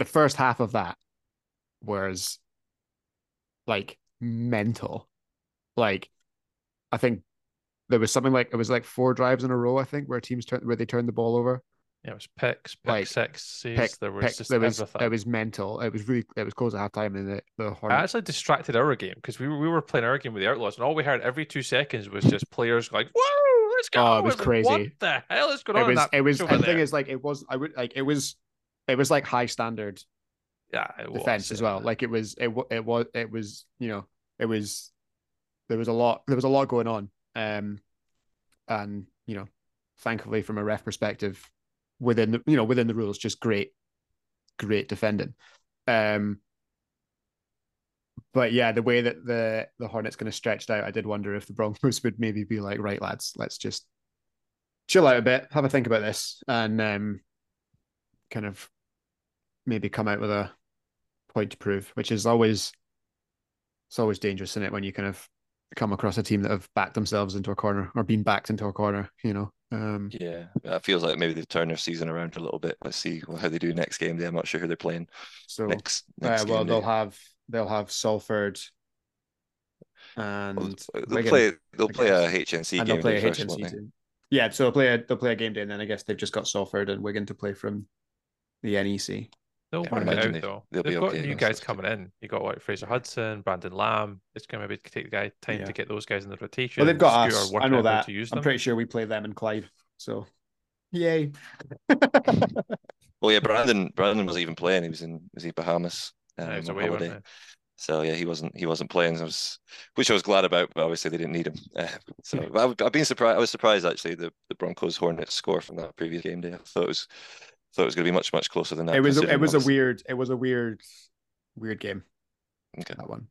the first half of that was, like, mental. Like, I think there was something like, it was like four drives in a row, I think, where teams turned, where they turned the ball over. Yeah, it was picks, pick like, sixes, pick, there was pick, just there was, everything. It was mental. It was really, it was close at halftime in the, the Hornets. I actually distracted our game, because we were, we were playing our game with the Outlaws, and all we heard every two seconds was just players like, whoa, let's go! Oh, it was crazy. Like, what the hell is going it on was, in that It was, the there? thing is, like, it was, I would, like, it was, It was like high standard, yeah, it defense was, as well. Yeah. Like it was, it, it was, it was. You know, it was. There was a lot. There was a lot going on, Um, and, you know, thankfully from a ref perspective, within the, you know, within the rules, just great, great defending. Um, But yeah, the way that the, the Hornets kind of stretched out, I did wonder if the Broncos would maybe be like, right, lads, let's just chill out a bit, have a think about this, and um, kind of maybe come out with a point to prove, which is always, it's always dangerous, isn't it, when you kind of come across a team that have backed themselves into a corner or been backed into a corner, you know. Um, yeah, it feels like maybe they've turned their season around a little bit. Let's see how they do next game. I'm not sure who they're playing. So next, next uh, well, game they'll day. have. They'll have Salford, and they'll, they'll Wigan, play. They'll play a H N C and game. They'll play a H N C team. Yeah, so they'll play a they'll play a game day, and then I guess they've just got Salford and Wigan to play from the N E C. They'll work it out they, though. They've be got okay new guys coming in. You got like Fraser Hudson, Brandon Lamb. It's going to maybe take the guy time yeah. to get those guys in the rotation. Well, they've got us. I know that. To use I'm pretty sure we play them in Clyde. So, yay! Well, yeah, Brandon. Brandon was even playing. He was in was he Bahamas. Um, no, away, so yeah, he wasn't he wasn't playing. I was, which I was glad about, but obviously they didn't need him. Uh, so I, I've been surprised. I was surprised actually the, the Broncos Hornets score from that previous game day. I thought it was thought it was going to be much much closer than that. It was it was a weird it was a weird weird game. Okay, that one.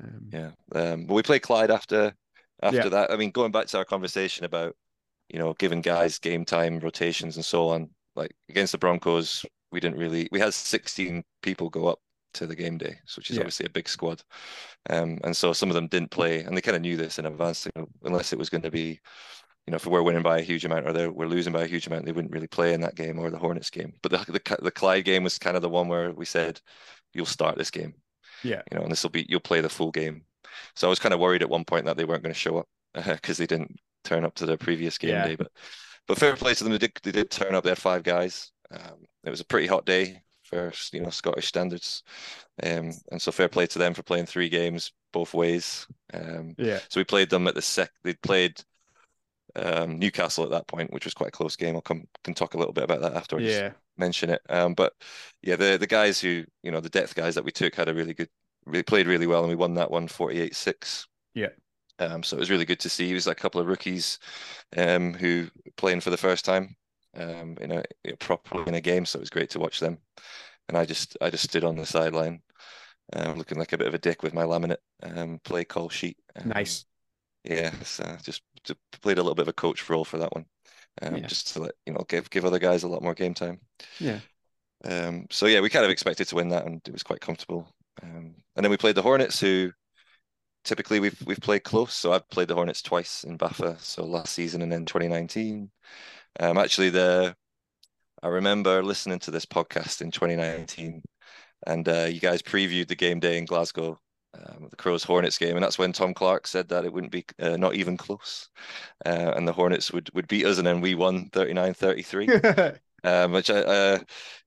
Um, yeah, um, but we played Clyde after after yeah. that. I mean, going back to our conversation about, you know, giving guys game time, rotations, and so on. Like against the Broncos, we didn't really. We had sixteen people go up to the game day, which is yeah. obviously a big squad, um, and so some of them didn't play, and they kind of knew this in advance. You know, unless it was going to be, you know, if we're winning by a huge amount or we're losing by a huge amount, they wouldn't really play in that game or the Hornets game. But the the, the Clyde game was kind of the one where we said, "You'll start this game, yeah, you know, and this will be you'll play the full game." So I was kind of worried at one point that they weren't going to show up because uh, they didn't turn up to their previous game yeah. day. But but fair play to them, they did they did turn up. They had five guys. Um, it was a pretty hot day for, you know, Scottish standards, um, and so fair play to them for playing three games both ways. Um, yeah. So we played them at the sec. They played um, Newcastle at that point, which was quite a close game. I'll come can talk a little bit about that after I yeah. just mention it. Um, but yeah, the the guys who, you know, the depth guys that we took had a really good, really played really well, and we won that one forty-eight six. Yeah. Um, so it was really good to see. It was a couple of rookies, um, who playing for the first time. Um, you know, properly in a game, so it was great to watch them. And I just, I just stood on the sideline, um, looking like a bit of a dick with my laminate um, play call sheet. Um, nice. Yeah, so just, just played a little bit of a coach role for that one, um, yeah. just to let you know, give give other guys a lot more game time. Yeah. Um. So yeah, we kind of expected to win that, and it was quite comfortable. Um. And then we played the Hornets, who typically we've we've played close. So I've played the Hornets twice in Baffa, so last season and then twenty nineteen. Um, actually, the I remember listening to this podcast in twenty nineteen, and uh, you guys previewed the game day in Glasgow, um, the Crows Hornets game, and that's when Tom Clark said that it wouldn't be uh, not even close, uh, and the Hornets would, would beat us, and then we won thirty-nine thirty-three, um, which I uh,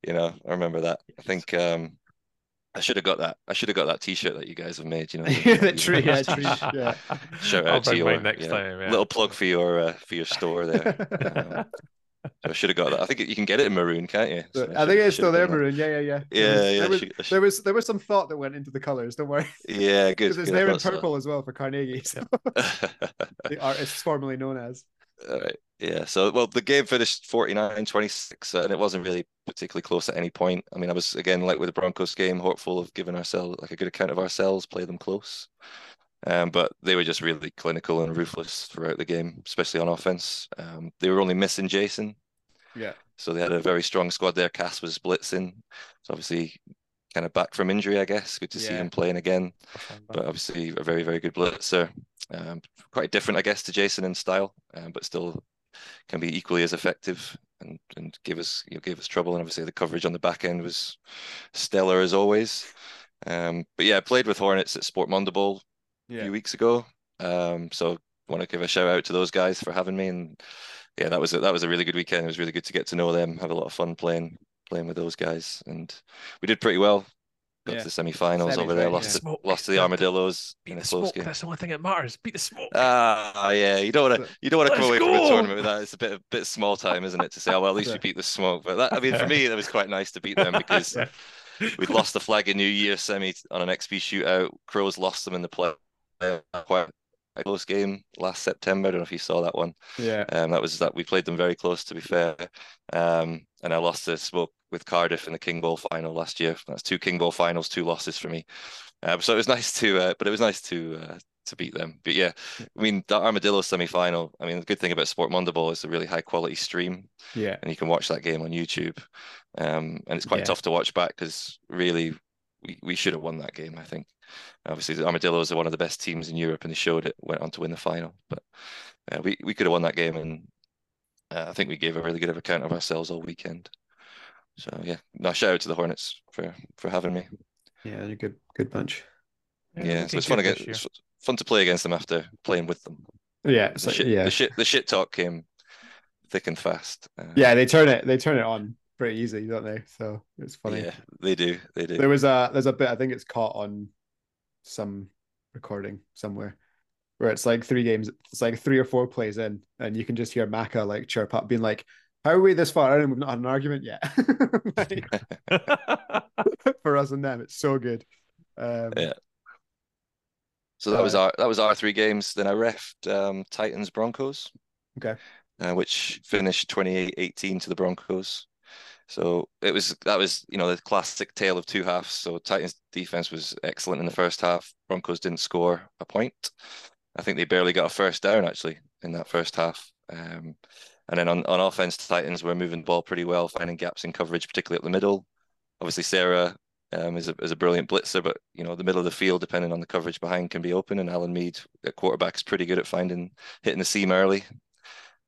you know I remember that. I think um, I should have got that. I should have got that T-shirt that you guys have made. You know, the tree, yeah, tree. Yeah. Shout out to your next yeah, time, yeah. little plug for your uh, for your store there. um, so I should have got that. I think you can get it in maroon, can't you? So I, I think it's still there, maroon. That. Yeah, yeah, yeah. Yeah, there yeah. Was, I should, I should. There was there was some thought that went into the colours. Don't worry. Yeah, good. Because it's there in purple so. as well for Carnegie. So. The artist formerly known as. All right. Yeah. So, well, the game finished forty-nine twenty-six, and it wasn't really particularly close at any point. I mean, I was, again, like with the Broncos game, hopeful of giving ourselves like a good account of ourselves, play them close. Um, but they were just really clinical and ruthless throughout the game, especially on offense. Um, they were only missing Jason. Yeah. So they had a very strong squad there. Cass was blitzing. So obviously, kind of back from injury, I guess. Good to yeah. see him playing again. But obviously, a very, very good blitzer. Um, quite different, I guess, to Jason in style, um, but still can be equally as effective and, and give us you know, give us trouble. And obviously the coverage on the back end was stellar as always. Um, but yeah, I played with Hornets at Sportmonda Bowl yeah. a few weeks ago. Um, so I want to give a shout out to those guys for having me. And yeah, that was a, that was a really good weekend. It was really good to get to know them, have a lot of fun playing playing with those guys, and we did pretty well. Got yeah. to the semi-finals Semis, over there, right, lost, yeah. to, lost to the Armadillos beat in a close game. That's the only thing that matters. Beat the smoke. Ah, yeah. You don't want to. You don't want to come away go. from a tournament with that. It's a bit, a bit small time, isn't it? To say, oh well, at least we beat the smoke. But that, I mean, for me, that was quite nice to beat them because yeah. we'd lost the Flag of New Year semi on an X P shootout. Crows lost them in the play. Quite a close game last September. I don't know if you saw that one. Yeah. Um, that was that we played them very close, to be fair. Um, and I lost to Smoke with Cardiff in the King Bowl final last year. That's two King Bowl finals, two losses for me. Um, so it was nice to, uh, but it was nice to uh, to beat them. But yeah, I mean that Armadillo semi-final. I mean the good thing about Sport Monday Ball is a really high quality stream. Yeah. And you can watch that game on YouTube. Um, and it's quite yeah. tough to watch back because really. We, we should have won that game, I think. Obviously, the Armadillos are one of the best teams in Europe, and they showed it, went on to win the final. But uh, we, we could have won that game, and uh, I think we gave a really good account of ourselves all weekend. So, yeah, no, shout out to the Hornets for, for having me. Yeah, they're a good, good bunch. Yeah, yeah so it's fun, against, it's fun to play against them after playing with them. Yeah. The, like, shit, yeah. the, shit, the shit talk came thick and fast. Uh, yeah, they turn it. they turn it on. Pretty easy, don't they? So it's funny. Yeah, they do. They do. There was a there's a bit I think it's caught on some recording somewhere where it's like three games, it's like three or four plays in, and you can just hear Maka like chirp up, being like, "How are we this far? And we've not had an argument yet." Like, for us and them, it's so good. Um, yeah. So that uh, was our that was our three games. Then I refed um, Titans Broncos. Okay. Uh, which finished twenty-eight eighteen to the Broncos. So it was that was you know the classic tale of two halves. So Titans defense was excellent in the first half. Broncos didn't score a point. I think they barely got a first down actually in that first half. Um, and then on, on offense, Titans were moving the ball pretty well, finding gaps in coverage, particularly up the middle. Obviously, Sarah um, is a is a brilliant blitzer, but you know the middle of the field, depending on the coverage behind, can be open. And Alan Mead, at quarterback, is pretty good at finding hitting the seam early.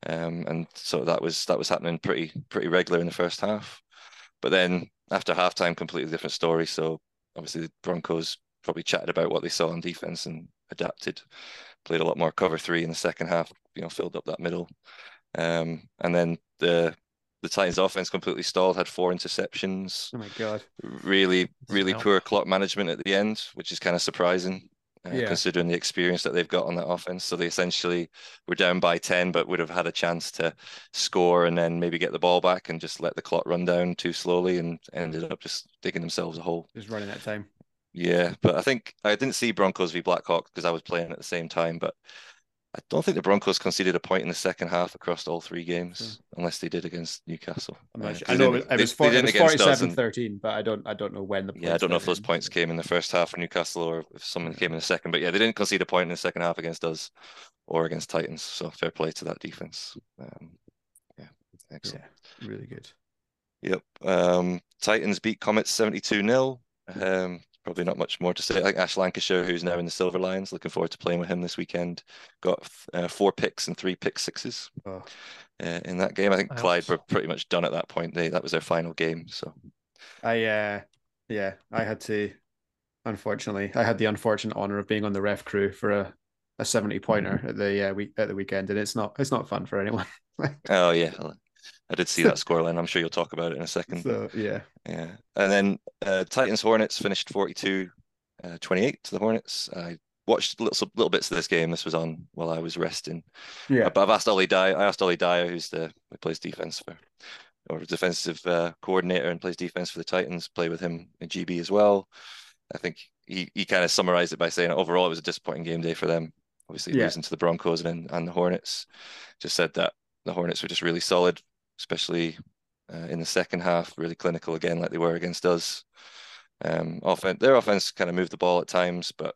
Um, and so that was that was happening pretty pretty regular in the first half, but then after halftime, completely different story. So obviously the Broncos probably chatted about what they saw on defense and adapted, played a lot more cover three in the second half. You know, filled up that middle, um, and then the the Titans' offense completely stalled. Had four interceptions. Oh my god! Really, really no. poor clock management at the end, which is kind of surprising. Uh, yeah. Considering the experience that they've got on that offense. So they essentially were down by ten, but would have had a chance to score and then maybe get the ball back and just let the clock run down too slowly and ended up just digging themselves a hole. Just running that time. Yeah, but I think I didn't see Broncos v Blackhawks because I was playing at the same time, but I don't think the Broncos conceded a point in the second half across all three games, mm. unless they did against Newcastle. Uh, sure. I know it was forty-seven thirteen, but I don't, I don't know when the yeah, I don't know if those in. points came in the first half for Newcastle or if someone came in the second. But yeah, they didn't concede a point in the second half against us or against Titans. So fair play to that defense. Um, yeah, excellent. Yeah, really good. Yep. Um, Titans beat Comets seventy-two nil. Um, Probably not much more to say. I think Ash Lancashire, who's now in the Silver Lions, looking forward to playing with him this weekend. Got uh, four picks and three pick sixes oh. uh, in that game. I think I Clyde were pretty much done at that point. They that was their final game. So, I uh, yeah, I had to. Unfortunately, I had the unfortunate honour of being on the ref crew for a, a seventy pointer mm-hmm. at the uh, week at the weekend, and it's not it's not fun for anyone. oh yeah. I did see that scoreline. I'm sure you'll talk about it in a second. So, yeah. Yeah. And then uh, Titans Hornets finished forty-two twenty-eight uh, to the Hornets. I watched little little bits of this game. This was on while I was resting. Yeah. Uh, but I've asked Ollie Dyer. I asked Ollie Dyer, who's the who plays defense for or defensive uh, coordinator and plays defense for the Titans. Play with him in G B as well. I think he he kind of summarized it by saying overall it was a disappointing game day for them. Obviously yeah. losing to the Broncos and and the Hornets. Just said that the Hornets were just really solid. Especially uh, in the second half, really clinical again, like they were against us. Um, offense, their offense kind of moved the ball at times, but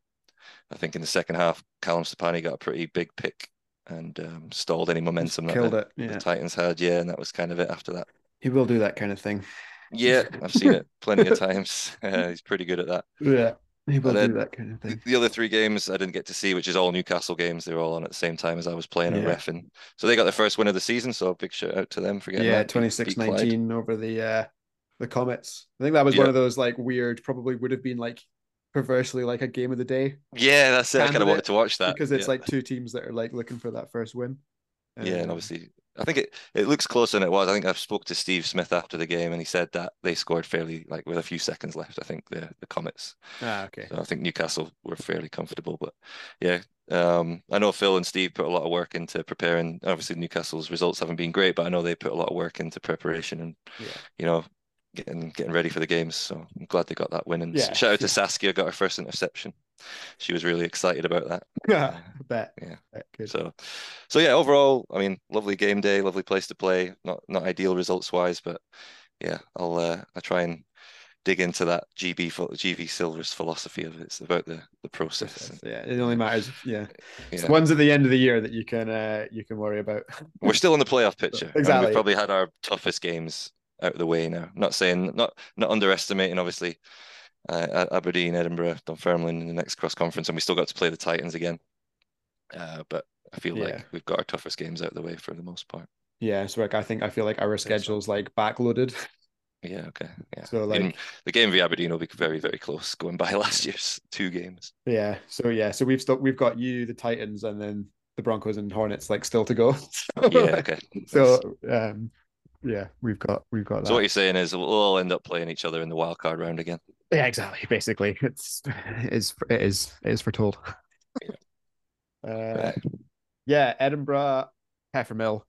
I think in the second half, Callum Stepani got a pretty big pick and um, stalled any momentum that the, yeah. the Titans had. Yeah, and that was kind of it after that. He will do that kind of thing. Yeah, I've seen it plenty of times. Uh, he's pretty good at that. Yeah, he will do that kind of thing. The other three games I didn't get to see, which is all Newcastle games. They were all on at the same time as I was playing and yeah. reffing. So they got their first win of the season. So a big shout out to them for getting yeah, twenty-six nineteen over the uh, the Comets. I think that was yeah. one of those like weird, probably would have been like perversely like a game of the day. Yeah, that's it. I kind of wanted to watch that because it's yeah. like two teams that are like looking for that first win. Um, yeah, and obviously I think it, it looks closer than it was. I think I spoke to Steve Smith after the game and he said that they scored fairly, like with a few seconds left, I think, the the Comets. Ah, okay. So I think Newcastle were fairly comfortable. But yeah, um, I know Phil and Steve put a lot of work into preparing. Obviously, Newcastle's results haven't been great, but I know they put a lot of work into preparation and, yeah. you know, getting getting ready for the games. So I'm glad they got that win. And yeah. shout out to Saskia, got her first interception. she was really excited about that. Yeah, I bet. Yeah. I bet. So, so yeah, overall, I mean, lovely game day, lovely place to play. Not not ideal results wise, but yeah, I'll uh, I try and dig into that G B G V Silver's philosophy of it. It's about the the process. Yeah, it only matters. Yeah, it's yeah. the ones at the end of the year that you can uh, you can worry about. We're still in the playoff picture. Exactly. I mean, we've probably had our toughest games out of the way now. Not saying not not underestimating, obviously. Uh, Aberdeen, Edinburgh, Dunfermline in the next cross conference, and we still got to play the Titans again. Uh, but I feel yeah. like we've got our toughest games out of the way for the most part. Yeah, so like I think I feel like our schedule's like backloaded. Yeah, okay. Yeah. So like in, the game v Aberdeen will be very, very close going by last year's two games. Yeah. So yeah, so we've still we've got you, the Titans, and then the Broncos and Hornets like still to go. So, yeah. Okay. So um, yeah, we've got we've got. That. So what you're saying is we'll all end up playing each other in the wild card round again. Yeah, exactly. Basically, it's it is it is it is foretold. Yeah. Uh, yeah, Edinburgh, Heffermill.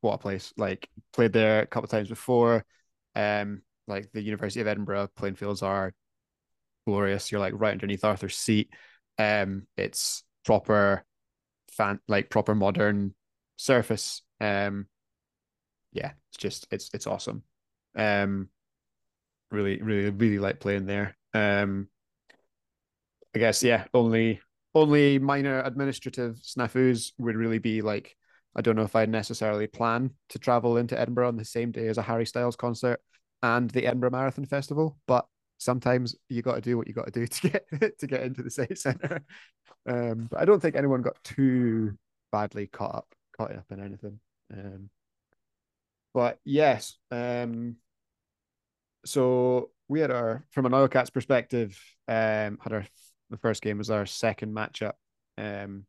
What a place! Like played there a couple of times before. Um, like the University of Edinburgh playing fields are glorious. You're like right underneath Arthur's Seat. Um, it's proper fan, like proper modern surface. Um, yeah, it's just it's it's awesome. Um. Really, really, really like playing there. Um, I guess, yeah, only only minor administrative snafus would really be like, I don't know if I'd necessarily plan to travel into Edinburgh on the same day as a Harry Styles concert and the Edinburgh Marathon Festival, but sometimes you got to do what you got to do to get to get into the city centre. Um, but I don't think anyone got too badly caught up, caught up in anything. Um, but yes, um. So we had our, from an Oilcats perspective, um, had our the first game was our second matchup, um,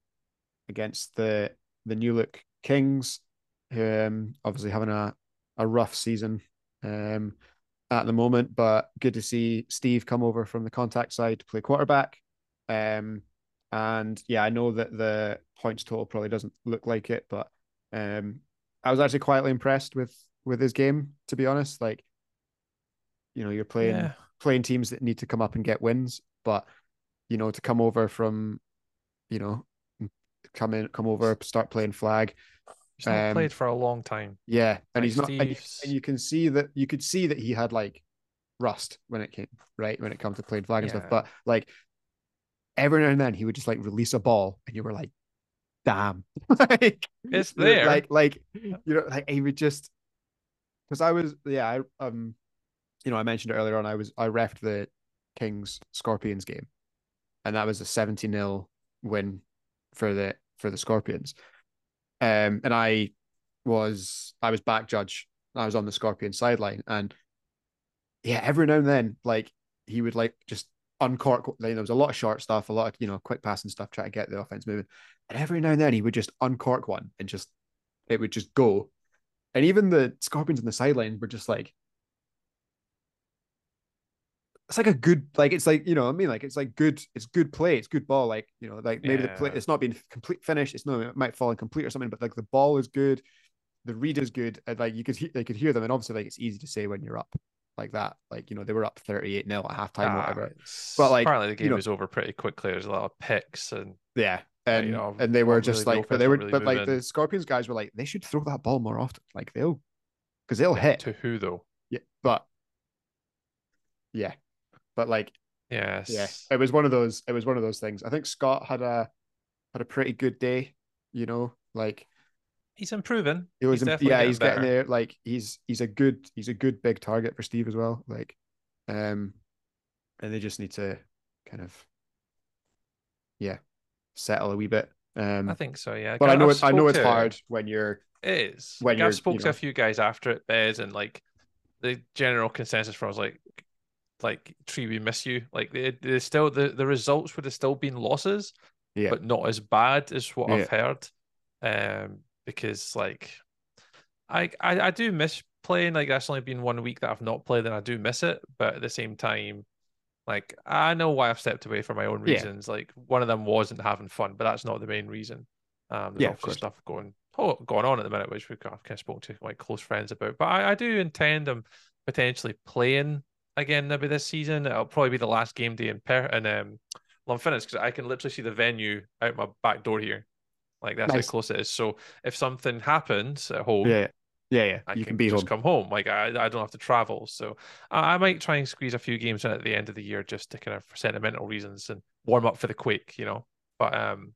against the the New Look Kings, who um, obviously having a a rough season, um, at the moment. But good to see Steve come over from the contact side to play quarterback, um, and yeah, I know that the points total probably doesn't look like it, but um, I was actually quietly impressed with with his game, to be honest, like. You know, you're playing yeah. playing teams that need to come up and get wins, but you know, to come over from, you know, come in, come over, start playing flag. He's um, not played for a long time. Yeah, and like he's not. And you, and you can see that you could see that he had like rust when it came right when it comes to playing flag and yeah. stuff. But like every now and then, he would just like release a ball, and you were like, "Damn, like it's there." Like like you know, like he would just because I was yeah I um. You know, I mentioned earlier on, I was I reffed the Kings Scorpions game, and that was a seventy nil win for the for the Scorpions. Um, and I was I was back judge. I was on the Scorpion sideline, and yeah, every now and then, like he would like just uncork. Like, there was a lot of short stuff, a lot of you know quick passing stuff, try to get the offense moving. And every now and then, he would just uncork one, and just it would just go. And even the Scorpions on the sideline were just like. It's like a good, like it's like you know, what I mean, like it's like good, it's good play, it's good ball, like you know, like maybe yeah. the play, it's not being complete finished, it's no, it might fall incomplete or something, but like the ball is good, the read is good, and like you could, he- they could hear them, and obviously like it's easy to say when you're up like that, like you know they were up thirty-eight nil at halftime, ah, whatever. But like apparently the game you know, was over pretty quickly. There's a lot of picks and yeah, and you know, and they were just really like, but they were, really but like in. The Scorpions guys were like they should throw that ball more often, like they'll, because they'll hit to who though, yeah, but yeah. But like, yes, yeah, it was one of those. It was one of those things. I think Scott had a had a pretty good day. You know, like he's improving. It was, he's imp- yeah, he's better. Getting there. Like he's he's a good he's a good big target for Steve as well. Like, um, and they just need to kind of, yeah, settle a wee bit. Um, I think so. Yeah, but I know it, I know it's hard when you're it is when like, I spoke you know, to a few guys after it, Bez, and like the general consensus for us like. Like Tree, we miss you. Like they, they still the, the results would have still been losses, yeah. but not as bad as what yeah. I've heard. Um, because like I, I I do miss playing. Like that's only been one week that I've not played, and I do miss it. But at the same time, like I know why I've stepped away for my own reasons. Yeah. Like one of them wasn't having fun, but that's not the main reason. Um, there's yeah, obviously stuff going oh, going on at the minute, which we've got, I've kind of spoken to my close friends about. But I, I do intend I'm potentially playing. again maybe this season. It'll probably be the last game day in per and um Longfinance, because I can literally see the venue out my back door here. Like that's nice. How close it is. So if something happens at home, yeah, yeah, yeah. I you can, can be just home. Come home. Like I, I don't have to travel. So I, I might try and squeeze a few games in at the end of the year just to kind of for sentimental reasons and warm up for the Quake, you know. But um,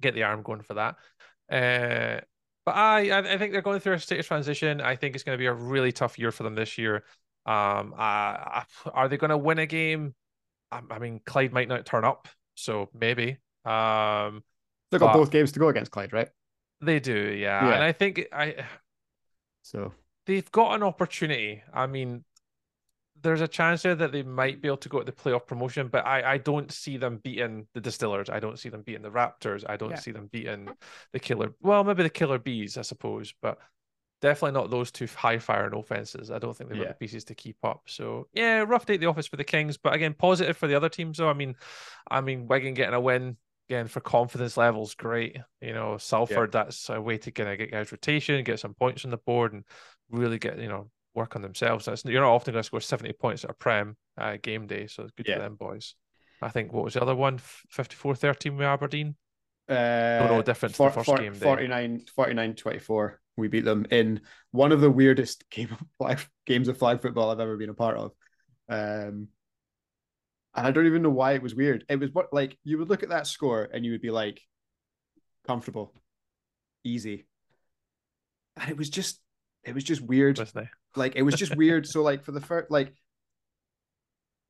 get the arm going for that. Uh, but I, I think they're going through a state of transition. I think it's going to be a really tough year for them this year. Um, uh, are they going to win a game? I, I mean, Clyde might not turn up, so maybe. Um. They've got but both games to go against Clyde, right? They do, yeah. yeah. And I think I so they've got an opportunity. I mean, there's a chance there that they might be able to go at the playoff promotion, but I, I don't see them beating the Distillers. I don't see them beating the Raptors. I don't yeah. see them beating the Killer. Well, maybe the Killer Bees, I suppose, but definitely not those two high-firing offenses. I don't think they've got yeah. the pieces to keep up. So, yeah, rough day at the office for the Kings, but again, positive for the other teams, though. I mean, I mean, Wigan getting a win. Again, for confidence levels, great. You know, Salford, yeah. that's a way to kind of get guys rotation, get some points on the board, and really get, you know, work on themselves. That's, you're not often going to score seventy points at a Prem uh, game day, so it's good yeah. for them, boys. I think, what was the other one? fifty-four thirteen with Aberdeen? Uh, no, no difference for, the first for, game forty-nine, day. forty-nine twenty-four, we beat them in one of the weirdest game of flag, games of flag football I've ever been a part of. Um And I don't even know why it was weird. It was what, like, you would look at that score and you would be like, comfortable, easy. And it was just, it was just weird. It? Like, it was just weird. So, like, for the first, like,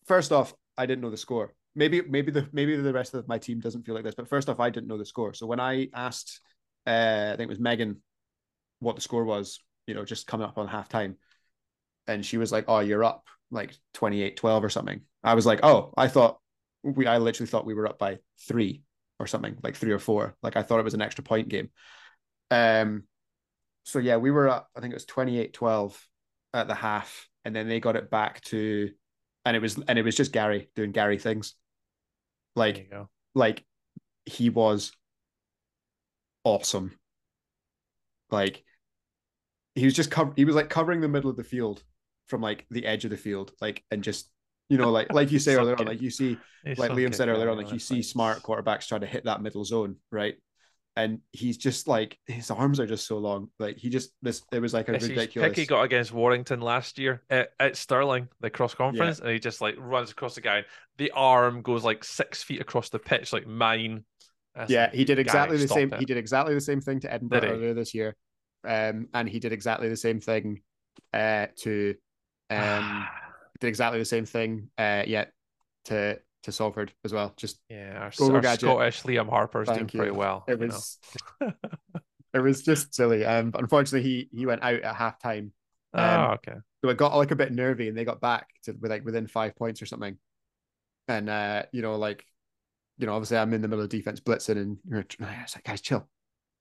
first off, I didn't know the score. Maybe, maybe the, maybe the rest of my team doesn't feel like this, but first off, I didn't know the score. So when I asked, uh, I think it was Megan, what the score was, you know, just coming up on halftime. And she was like, oh, you're up like twenty-eight twelve or something. I was like, oh, I thought we, I literally thought we were up by three or something, like three or four. Like I thought it was an extra point game. Um, so yeah, we were up, I think it was twenty-eight twelve at the half. And then they got it back to, and it was, and it was just Gary doing Gary things. Like, like he was awesome. Like he was just cover- he was like covering the middle of the field from like the edge of the field, like, and just, you know, like like you say earlier on, like you see, it's like Liam said earlier on, like you see smart quarterbacks trying to hit that middle zone, right? And he's just like, his arms are just so long. Like he just, this, it was like a it's ridiculous pick he got against Warrington last year at, at Stirling, the cross conference, yeah. and he just like runs across the guy. And the arm goes like six feet across the pitch, like mine. That's yeah, he did exactly the same. It. He did exactly the same thing to Edinburgh earlier this year, um, and he did exactly the same thing uh, to. Um, did exactly the same thing uh yeah to to Salford as well. Just yeah our, go our Scottish Liam Harper's Thank doing you. Pretty well. It was it was just silly. Um but unfortunately he he went out at half time. Um, oh okay. So it got like a bit nervy and they got back to like within five points or something. And uh you know like you know obviously I'm in the middle of defense blitzing and you're I was like guys chill.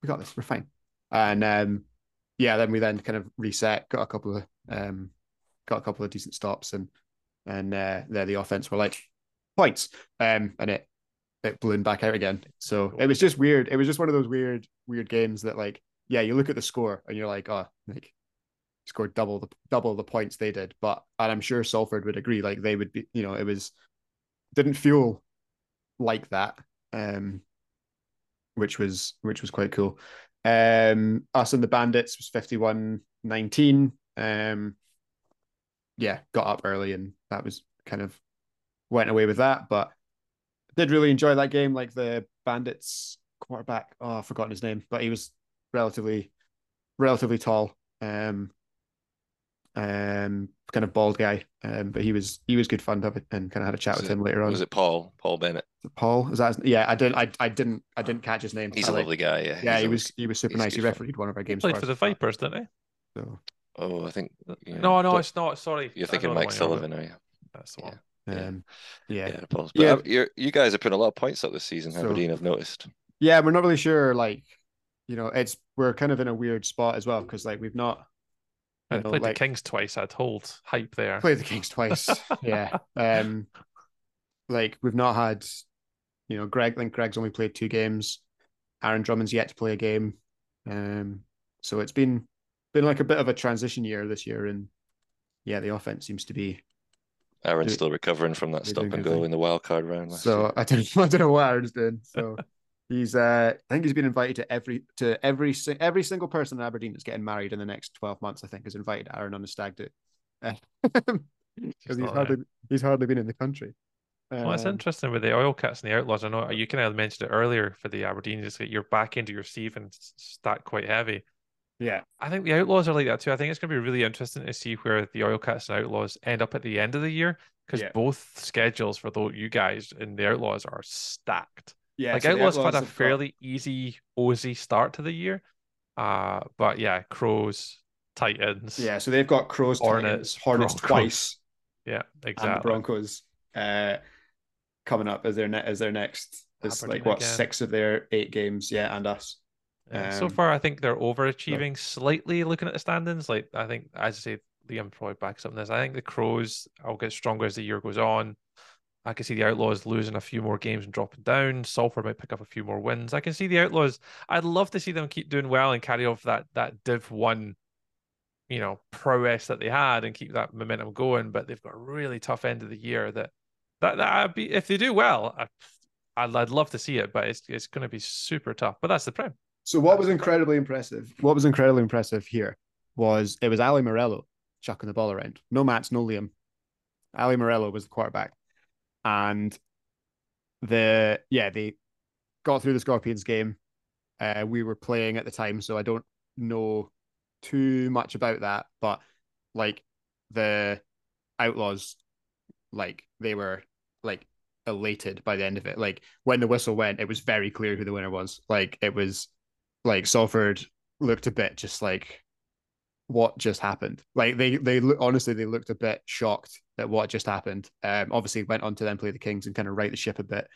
We got this, we're fine. And um yeah then we then kind of reset, got a couple of um got a couple of decent stops and and uh, there the offense were like points um and it it ballooned back out again. So it was just weird. It was just one of those weird weird games that like yeah you look at the score and you're like oh like scored double the double the points they did, but and I'm sure Salford would agree like they would be you know it was didn't feel like that um which was which was quite cool. Um us and the Bandits was fifty-one nineteen. um Yeah, got up early and that was kind of went away with that, but did really enjoy that game. Like the Bandits quarterback, oh, I've forgotten his name, but he was relatively, relatively tall, um, um, kind of bald guy. Um, but he was he was good fun to have and kind of had a chat was with it, him later on. Was it Paul? Paul Bennett? Is Paul? Is that? His, yeah, I didn't, I, I didn't, I didn't catch his name. He's I, a lovely like, guy. Yeah, yeah, he's he was, he was super nice. He refereed one of our games. He played for the Vipers, didn't he? So. Oh, I think. You know, no, no, it's not. Sorry, you're thinking Mike Sullivan, are you? That's the one. Yeah, um, yeah. yeah. But yeah. You you guys are putting a lot of points up this season, Aberdeen. So, I've noticed. Yeah, we're not really sure. Like, you know, it's we're kind of in a weird spot as well because like we've not. I know, played like, the Kings twice. I'd hold hype there. Played the Kings twice. yeah. Um, like we've not had, you know, Greg. I think Greg's only played two games. Aaron Drummond's yet to play a game. Um, so it's been. Been like a bit of a transition year this year, and yeah, the offense seems to be Aaron's still recovering from that stop and go thing. in the wild card round. Last so year. I don't, I don't know what Aaron's doing. So he's, uh, I think he's been invited to every to every every single person in Aberdeen that's getting married in the next twelve months. I think has invited Aaron on a stag do because he's hardly right. he's hardly been in the country. Well, it's interesting with the Oil Cats and the Outlaws. I know you kind of mentioned it earlier for the Aberdeen, just that you're back into your sieve and stack quite heavy. Yeah. I think the Outlaws are like that too. I think it's going to be really interesting to see where the Oil Cats and Outlaws end up at the end of the year, because yeah. both schedules for those, you guys and the Outlaws, are stacked. Yeah. Like so Outlaws, Outlaws had a fairly got... easy, Aussie start to the year. Uh, but yeah, Crows, Titans. Yeah. So they've got Crows, Hornets, Titans, Hornets Broncos. twice. Yeah. Exactly. And the Broncos. Uh, coming up as their net as their next is like what again. six of their eight games, yeah, and us. Yeah, um, so far, I think they're overachieving yeah. slightly. Looking at the standings, like I think, as I say, Liam probably backs up in this. I think the Crows will get stronger as the year goes on. I can see the Outlaws losing a few more games and dropping down. Salford might pick up a few more wins. I can see the Outlaws. I'd love to see them keep doing well and carry off that that Div One, you know, prowess that they had and keep that momentum going. But they've got a really tough end of the year that. That that'd be if they do well, I, I'd I'd love to see it, but it's it's going to be super tough. But that's the prem. So what was incredibly impressive? What was incredibly impressive here was it was Ali Morello chucking the ball around. No Mats, no Liam. Ali Morello was the quarterback, and the yeah they got through the Scorpions game. Uh, we were playing at the time, so I don't know too much about that. But like the Outlaws, like they were. like elated by the end of it. Like when the whistle went, it was very clear who the winner was. Like it was like Salford looked a bit just like what just happened. Like they they honestly they looked a bit shocked at what just happened. Um, obviously went on to then play the Kings and kind of right the ship a bit.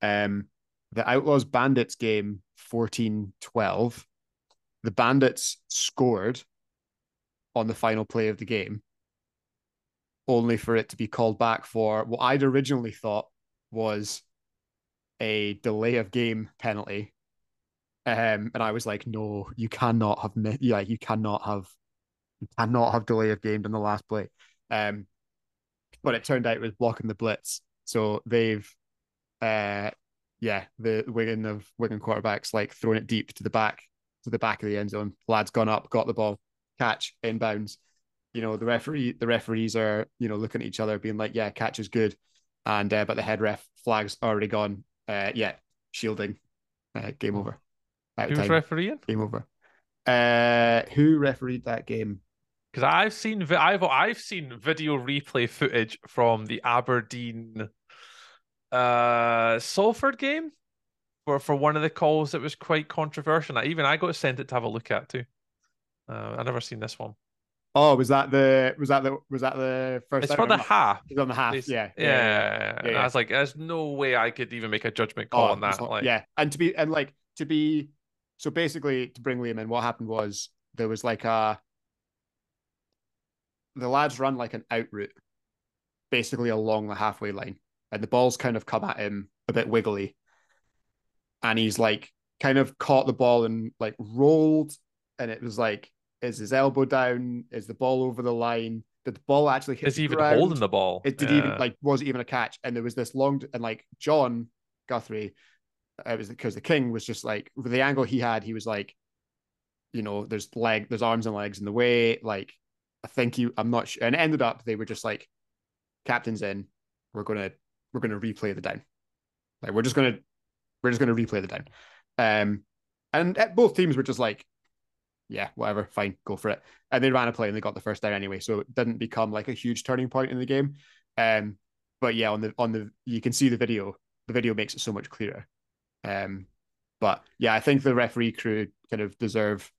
Um, the Outlaws Bandits game fourteen twelve. The Bandits scored on the final play of the game, only for it to be called back for what I'd originally thought was a delay of game penalty. Um, and I was like, no, you cannot have like yeah, you cannot have you cannot have delay of game in the last play. Um, but it turned out it was blocking the blitz. So they've uh yeah, the Wigan of Wigan quarterbacks like thrown it deep to the back, to the back of the end zone. Lad's gone up, got the ball, catch, inbounds. You know, the referee, the referees are, you know, looking at each other being like, yeah, catch is good. And, uh, but the head ref flag's already gone. Uh, yeah, shielding. Uh, game over. Out Who was refereeing? Game over. Uh, who refereed that game? Because I've seen, I've, I've seen video replay footage from the Aberdeen uh, Salford game for, for one of the calls that was quite controversial. Even I got sent it to have a look at too. Uh, I've never seen this one. Oh, was that the was that the was that the first? It's for the half. It's on the half. Yeah, yeah. yeah. yeah, yeah. I was like, there's no way I could even make a judgment call oh, on that. Not, like, yeah, and to be and like to be so basically to bring Liam in, what happened was there was like a the lads run like an out route, basically along the halfway line, and the ball's kind of come at him a bit wiggly, and he's like kind of caught the ball and like rolled, and it was like. Is his elbow down? Is the ball over the line? Did the ball actually hit? Is he even holding the ball? It did yeah. even like was it even a catch? And there was this long and like John Guthrie, it was because the King was just like with the angle he had, he was like, you know, there's leg, there's arms and legs in the way. Like I think you, I'm not sure. And it ended up they were just like, captain's in. We're gonna we're gonna replay the down. Like we're just gonna we're just gonna replay the down. Um, and at, both teams were just like. Yeah, whatever, fine, go for it. And they ran a play and they got the first down anyway, so it didn't become like a huge turning point in the game. Um, but yeah, on the on the you can see the video. The video makes it so much clearer. Um, but yeah, I think the referee crew kind of deserve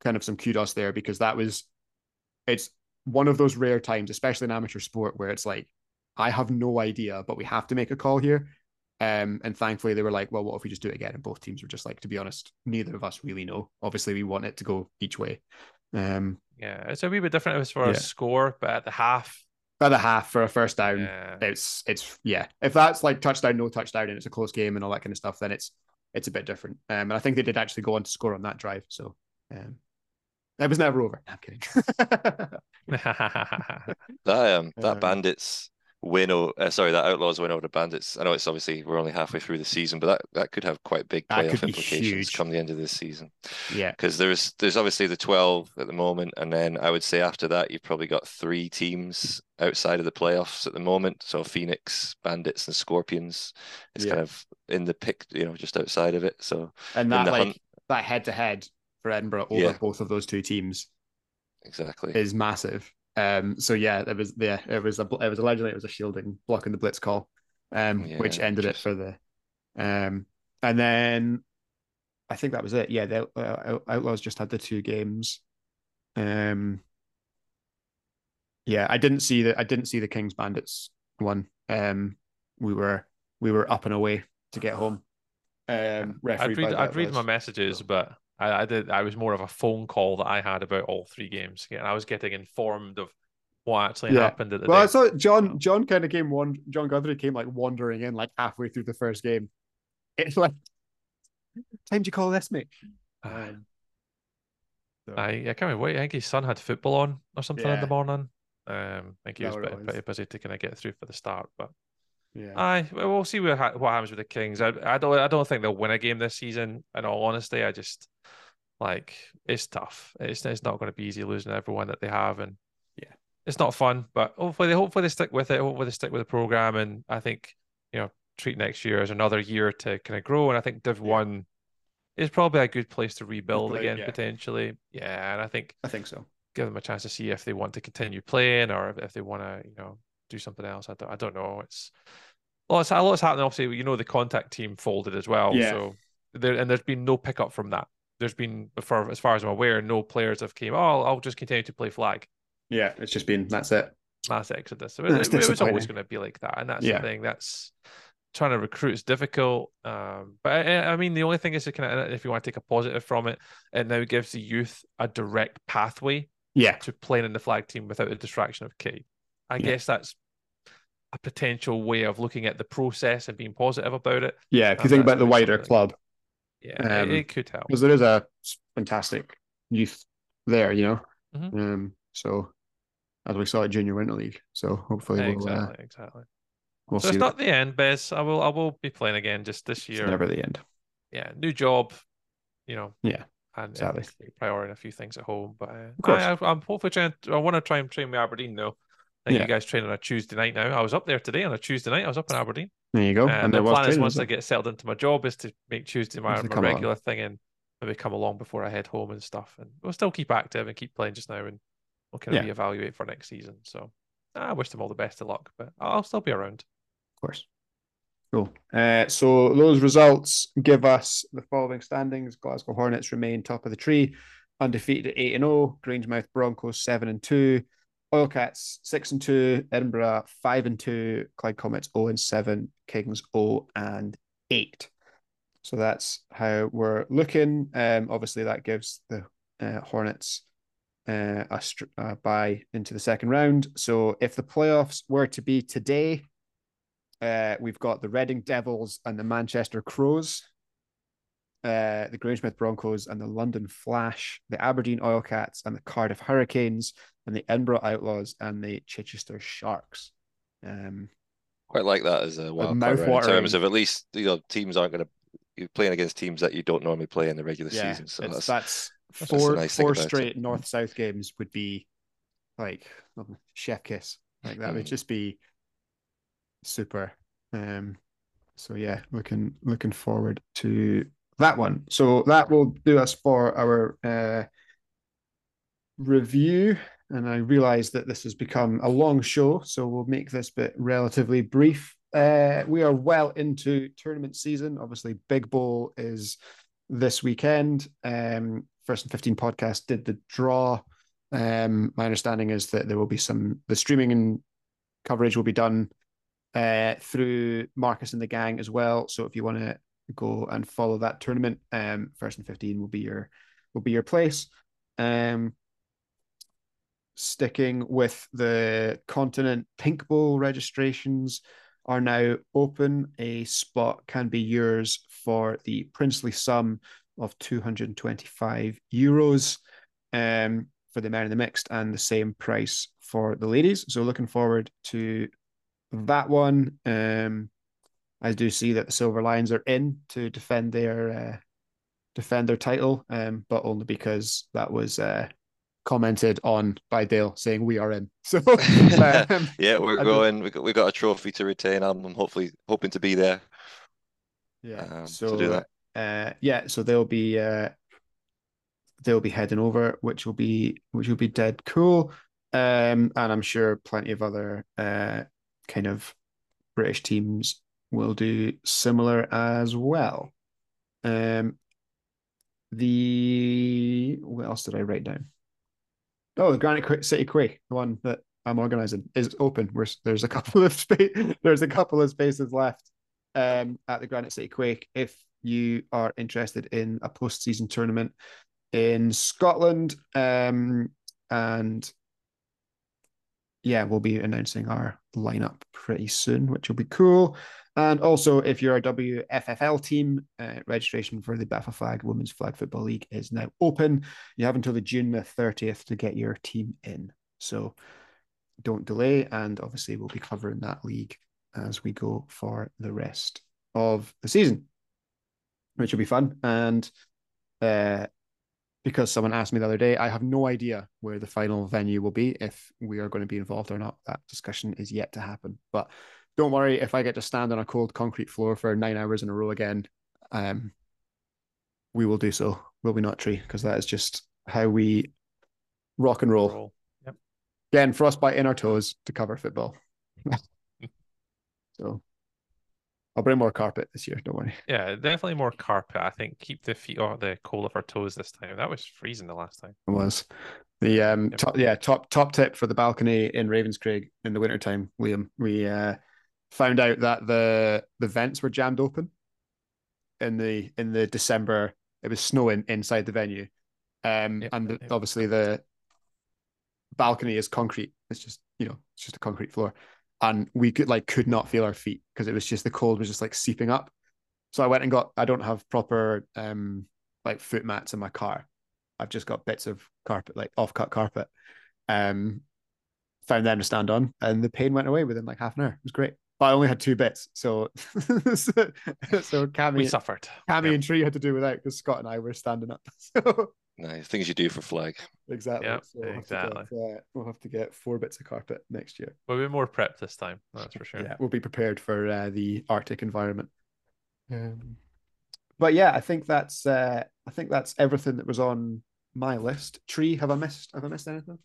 kind of some kudos there because that was it's one of those rare times, especially in amateur sport, where it's like I have no idea, but we have to make a call here. Um, and thankfully they were like, well, what if we just do it again? And both teams were just like, to be honest, neither of us really know. Obviously we want it to go each way. Um, yeah, it's a wee bit different as far as yeah. score, but at the half. At the half for a first down, yeah. it's, it's yeah. If that's like touchdown, no touchdown, and it's a close game and all that kind of stuff, then it's it's a bit different. Um, and I think they did actually go on to score on that drive. So um, It was never over. I'm kidding. that um, that um, Bandits win, or uh, sorry, that Outlaws win over the Bandits. I know it's obviously we're only halfway through the season, but that, that could have quite big playoff implications huge. come the end of this season. Yeah, because there's there's obviously the twelve at the moment, and then I would say after that you've probably got three teams outside of the playoffs at the moment. So Phoenix, Bandits, and Scorpions is yeah. kind of in the pick, you know, just outside of it. So and that like hunt... that head to head. for Edinburgh over yeah. both of those two teams exactly is massive. Um, so yeah, there was yeah, it was a it was allegedly it was a shielding blocking the blitz call, um, yeah, which ended just... it for the, um, and then I think that was it. Yeah, the uh, Outlaws just had the two games. Um, yeah, I didn't see the I didn't see the Kings Bandits one. Um, we were we were up and away to get home. Um, I'd read I'd read my messages, but. I, I did. I was more of a phone call that I had about all three games, and I was getting informed of what actually yeah. happened at the. Well, day. I saw John. John kind of came one. John Guthrie came like wandering in, like halfway through the first game. It's like, time do you call this, mate? Um, so. I I can't wait. I think his son had football on or something yeah. in the morning. Um, I think he was, bit, was pretty busy to kind of get through for the start, but. Yeah, I we'll see what what happens with the Kings. I I don't I don't think they'll win a game this season. In all honesty, I just like it's tough. It's it's not going to be easy losing everyone that they have, and yeah, it's not fun. But hopefully they hopefully they stick with it. Hopefully they stick with the program, and I think you know treat next year as another year to kind of grow. And I think Div yeah. One is probably a good place to rebuild play, again yeah. potentially. Yeah, and I think I think so. Give them a chance to see if they want to continue playing or if, if they want to you know. do something else. I don't, I don't know. It's well, it's a lot's happening. Obviously, you know the contact team folded as well. Yeah. So there and there's been no pickup from that. There's been, for as far as I'm aware, no players have came. Oh, I'll, I'll just continue to play flag. Yeah, it's just been that's it. That's exodus. So it, it, it was always going to be like that, and that's yeah. the thing. That's trying to recruit is difficult. Um, but I, I mean, the only thing is, kind of, if you want to take a positive from it, it now gives the youth a direct pathway. Yeah. To playing in the flag team without the distraction of K. I yeah. guess that's a potential way of looking at the process and being positive about it. Yeah, if you and think about the wider club. Yeah, um, it, it could help. Because there is a fantastic youth there, you know? Mm-hmm. Um, so, as we saw at Junior Winter League. So, hopefully yeah, we'll... Exactly, uh, exactly. We'll so, it's not that. the end, Bez. I will I will be playing again just this year. It's never the end. Yeah, new job, you know. Yeah. And, exactly. and priority a few things at home. But uh, I, I'm hopefully trying... To, I want to try and train with Aberdeen, though. I think yeah. you guys train on a Tuesday night now. I was up there today on a Tuesday night. I was up in Aberdeen. There you go. Uh, and the plan training, is once I get settled into my job is to make Tuesday my, my regular on. thing and maybe come along before I head home and stuff. And we'll still keep active and keep playing just now and we'll kind of yeah. reevaluate for next season. So I wish them all the best of luck, but I'll still be around. Of course. Cool. Uh, so those results give us the following standings. Glasgow Hornets remain top of the tree, undefeated at eight and oh, Grangemouth Broncos seven and two. Oil Cats six and two, Edinburgh five and two, Clyde Comets zero and seven, Kings zero and eight. So that's how we're looking. Um, obviously that gives the uh, Hornets uh, a str- uh, bye into the second round. So if the playoffs were to be today, uh, we've got the Reading Devils and the Manchester Crows, uh, the Grangemouth Broncos and the London Flash, the Aberdeen Oil Cats and the Cardiff Hurricanes, and the Edinburgh Outlaws and the Chichester Sharks. Um, Quite like that as a wild card in terms of at least you know teams aren't going to you're playing against teams that you don't normally play in the regular yeah, season. So that's, that's four that's nice four straight north south games would be like chef kiss. Like that mm. would just be super. Um, so yeah, looking looking forward to that one. So that will do us for our uh, review. And I realise that this has become a long show, so we'll make this bit relatively brief. Uh, we are well into tournament season. Obviously, Big Bowl is this weekend. Um, First and fifteen podcast did the draw. Um, my understanding is that there will be some... The streaming and coverage will be done uh, through Marcus and the gang as well. So if you want to go and follow that tournament, um, First and fifteen will be your will be your place. Um Sticking with the continent, Pink Bowl registrations are now open. A spot can be yours for the princely sum of two hundred twenty-five euros. um, for the men in the mixed and the same price for the ladies. So looking forward to that one. Um, I do see that the Silver Lions are in to defend their uh, defend their title, um, but only because that was uh, commented on by Dale saying we are in. So um, yeah, we're I going. We got we got a trophy to retain. I'm, I'm hopefully hoping to be there. Yeah, um, so to do that. Uh, yeah, so they'll be uh, they'll be heading over, which will be which will be dead cool, um, and I'm sure plenty of other uh, kind of British teams will do similar as well. Um, the what else did I write down? Oh, the Granite City Quake, the one that I'm organising, is open. We're, there's a couple of space, there's a couple of spaces left um, at the Granite City Quake if you are interested in a post-season tournament in Scotland. Um, and yeah, we'll be announcing our lineup pretty soon, which will be cool. And also, if you're a W F F L team, uh, registration for the Baffa Flag Women's Flag Football League is now open. You have until the June the thirtieth to get your team in. So don't delay. And obviously, we'll be covering that league as we go for the rest of the season, which will be fun. And uh, because someone asked me the other day, I have no idea where the final venue will be, if we are going to be involved or not. That discussion is yet to happen. But don't worry if I get to stand on a cold concrete floor for nine hours in a row again. Um, we will do so, will we not, Tree? Because that is just how we rock and roll. roll. Yep. Again, frostbite in our toes to cover football. So I'll bring more carpet this year, don't worry. Yeah, definitely more carpet. I think keep the feet off the cold of our toes this time. That was freezing the last time. It was. The um yep. top, yeah, top top tip for the balcony in Ravenscraig in the wintertime, Liam. We uh, found out that the the vents were jammed open in the in the December. It was snowing inside the venue. Um yep, and the, yep. obviously the balcony is concrete. It's just, you know, it's just a concrete floor. And we could like could not feel our feet because it was just the cold was just like seeping up. So I went and got I don't have proper um like foot mats in my car. I've just got bits of carpet, like off cut carpet. Um found them to stand on and the pain went away within like half an hour. It was great. But I only had two bits. So so, so Cammy We suffered. Cammy yep. and Tree had to do without because Scott and I were standing up. So nice things you do for flag. Exactly. Yep, so we'll exactly. Have get, uh, we'll have to get four bits of carpet next year. We'll be more prepped this time. That's for sure. Yeah, we'll be prepared for uh, the Arctic environment. Um, but yeah, I think that's uh, I think that's everything that was on my list. Tree, have I missed? Have I missed anything?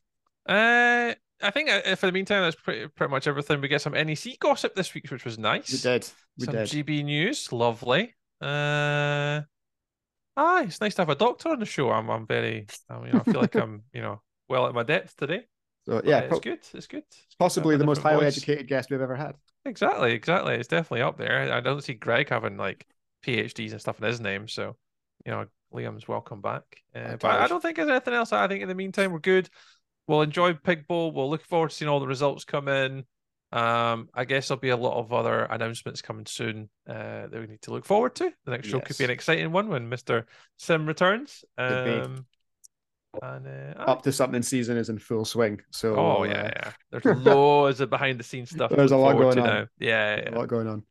Uh, I think uh, for the meantime, that's pretty pretty much everything. We get some N E C gossip this week, which was nice. We did. We some did. G B news, lovely. Uh. Ah, it's nice to have a doctor on the show. I'm, I'm very, I mean, I feel like I'm, you know, well at my depth today. So yeah, it's good. It's good. It's possibly the most highly voice. educated guest we've ever had. Exactly, exactly. It's definitely up there. I don't see Greg having like PhDs and stuff in his name. So, you know, Liam's welcome back. Uh, but I don't think there's anything else. I think in the meantime we're good. We'll enjoy Pig Bowl. We'll look forward to seeing all the results come in. Um, I guess there'll be a lot of other announcements coming soon uh, that we need to look forward to. The next yes. show could be an exciting one when Mister Sim returns. Um, and, uh, Up to something season is in full swing. So, oh yeah, uh... yeah. There's loads of behind the scenes stuff. There's a lot going on. Now. Yeah, yeah, yeah. a lot going on.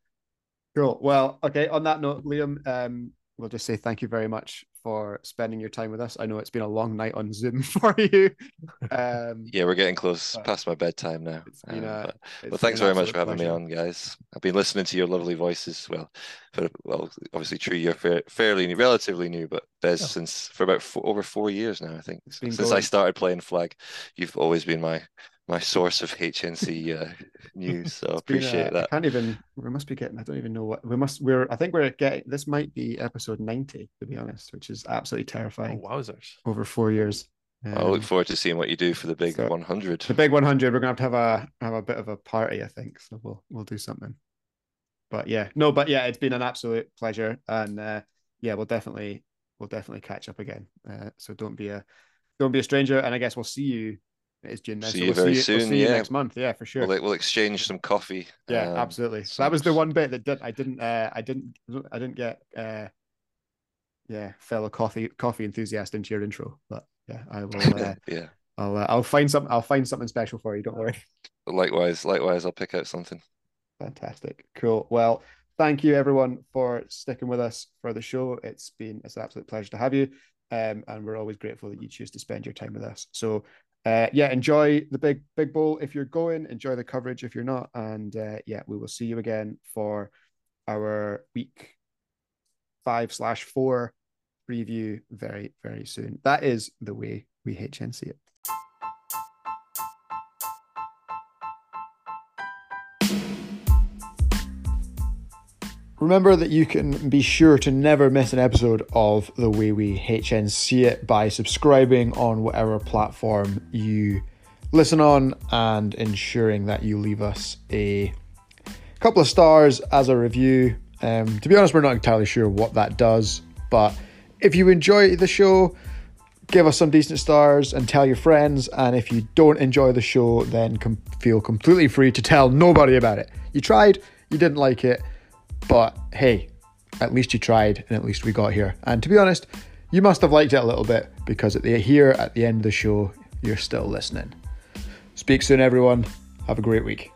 Cool. Well, okay. On that note, Liam, um, we'll just say thank you very much for spending your time with us. I know it's been a long night on Zoom for you. Um, yeah, we're getting close past my bedtime now. Uh, a, but, well, thanks very much for having pleasure. me on, guys. I've been listening to your lovely voices. Well, for, well, obviously, Tree, you're fa fairly new, relatively new, but Bez, yeah. since for about four, over four years now, I think, since going. I started playing Flag, you've always been my my source of H N C uh, news. So I appreciate a, that. I can't even. We must be getting. I don't even know what we must. We're. I think we're getting. This might be episode ninety, to be honest, which is absolutely terrifying. Oh, wowzers! Over four years. Um, I look forward to seeing what you do for the big so, one hundred. The big one hundred. We're gonna have to have a have a bit of a party, I think. So we'll we'll do something. But yeah, no, but yeah, it's been an absolute pleasure, and uh, yeah, we'll definitely we'll definitely catch up again. Uh, so don't be a don't be a stranger, and I guess we'll see you. It's June next. See you very soon. Yeah, next month. Yeah, for sure. We'll, we'll exchange some coffee. Yeah, um, absolutely. So that was the one bit that did, I didn't. Uh, I didn't. I didn't get. Uh, yeah, fellow coffee coffee enthusiast into your intro, but yeah, I will. Uh, yeah, I'll. Uh, I'll find some. I'll find something special for you. Don't worry. Likewise, likewise, I'll pick out something. Fantastic, cool. Well, thank you everyone for sticking with us for the show. It's been it's an absolute pleasure to have you, um, and we're always grateful that you choose to spend your time with us. So, uh, yeah, enjoy the big big bowl if you're going. Enjoy the coverage if you're not, and uh, yeah, we will see you again for our week five slash four preview very very soon. That is the way we H N C it. Remember that you can be sure to never miss an episode of The Way We H N C It by subscribing on whatever platform you listen on and ensuring that you leave us a couple of stars as a review. Um, to be honest, we're not entirely sure what that does, but if you enjoy the show, give us some decent stars and tell your friends. And if you don't enjoy the show, then com- feel completely free to tell nobody about it. You tried, you didn't like it. But hey, at least you tried and at least we got here. And to be honest, you must have liked it a little bit because at the, here at the end of the show, you're still listening. Speak soon, everyone. Have a great week.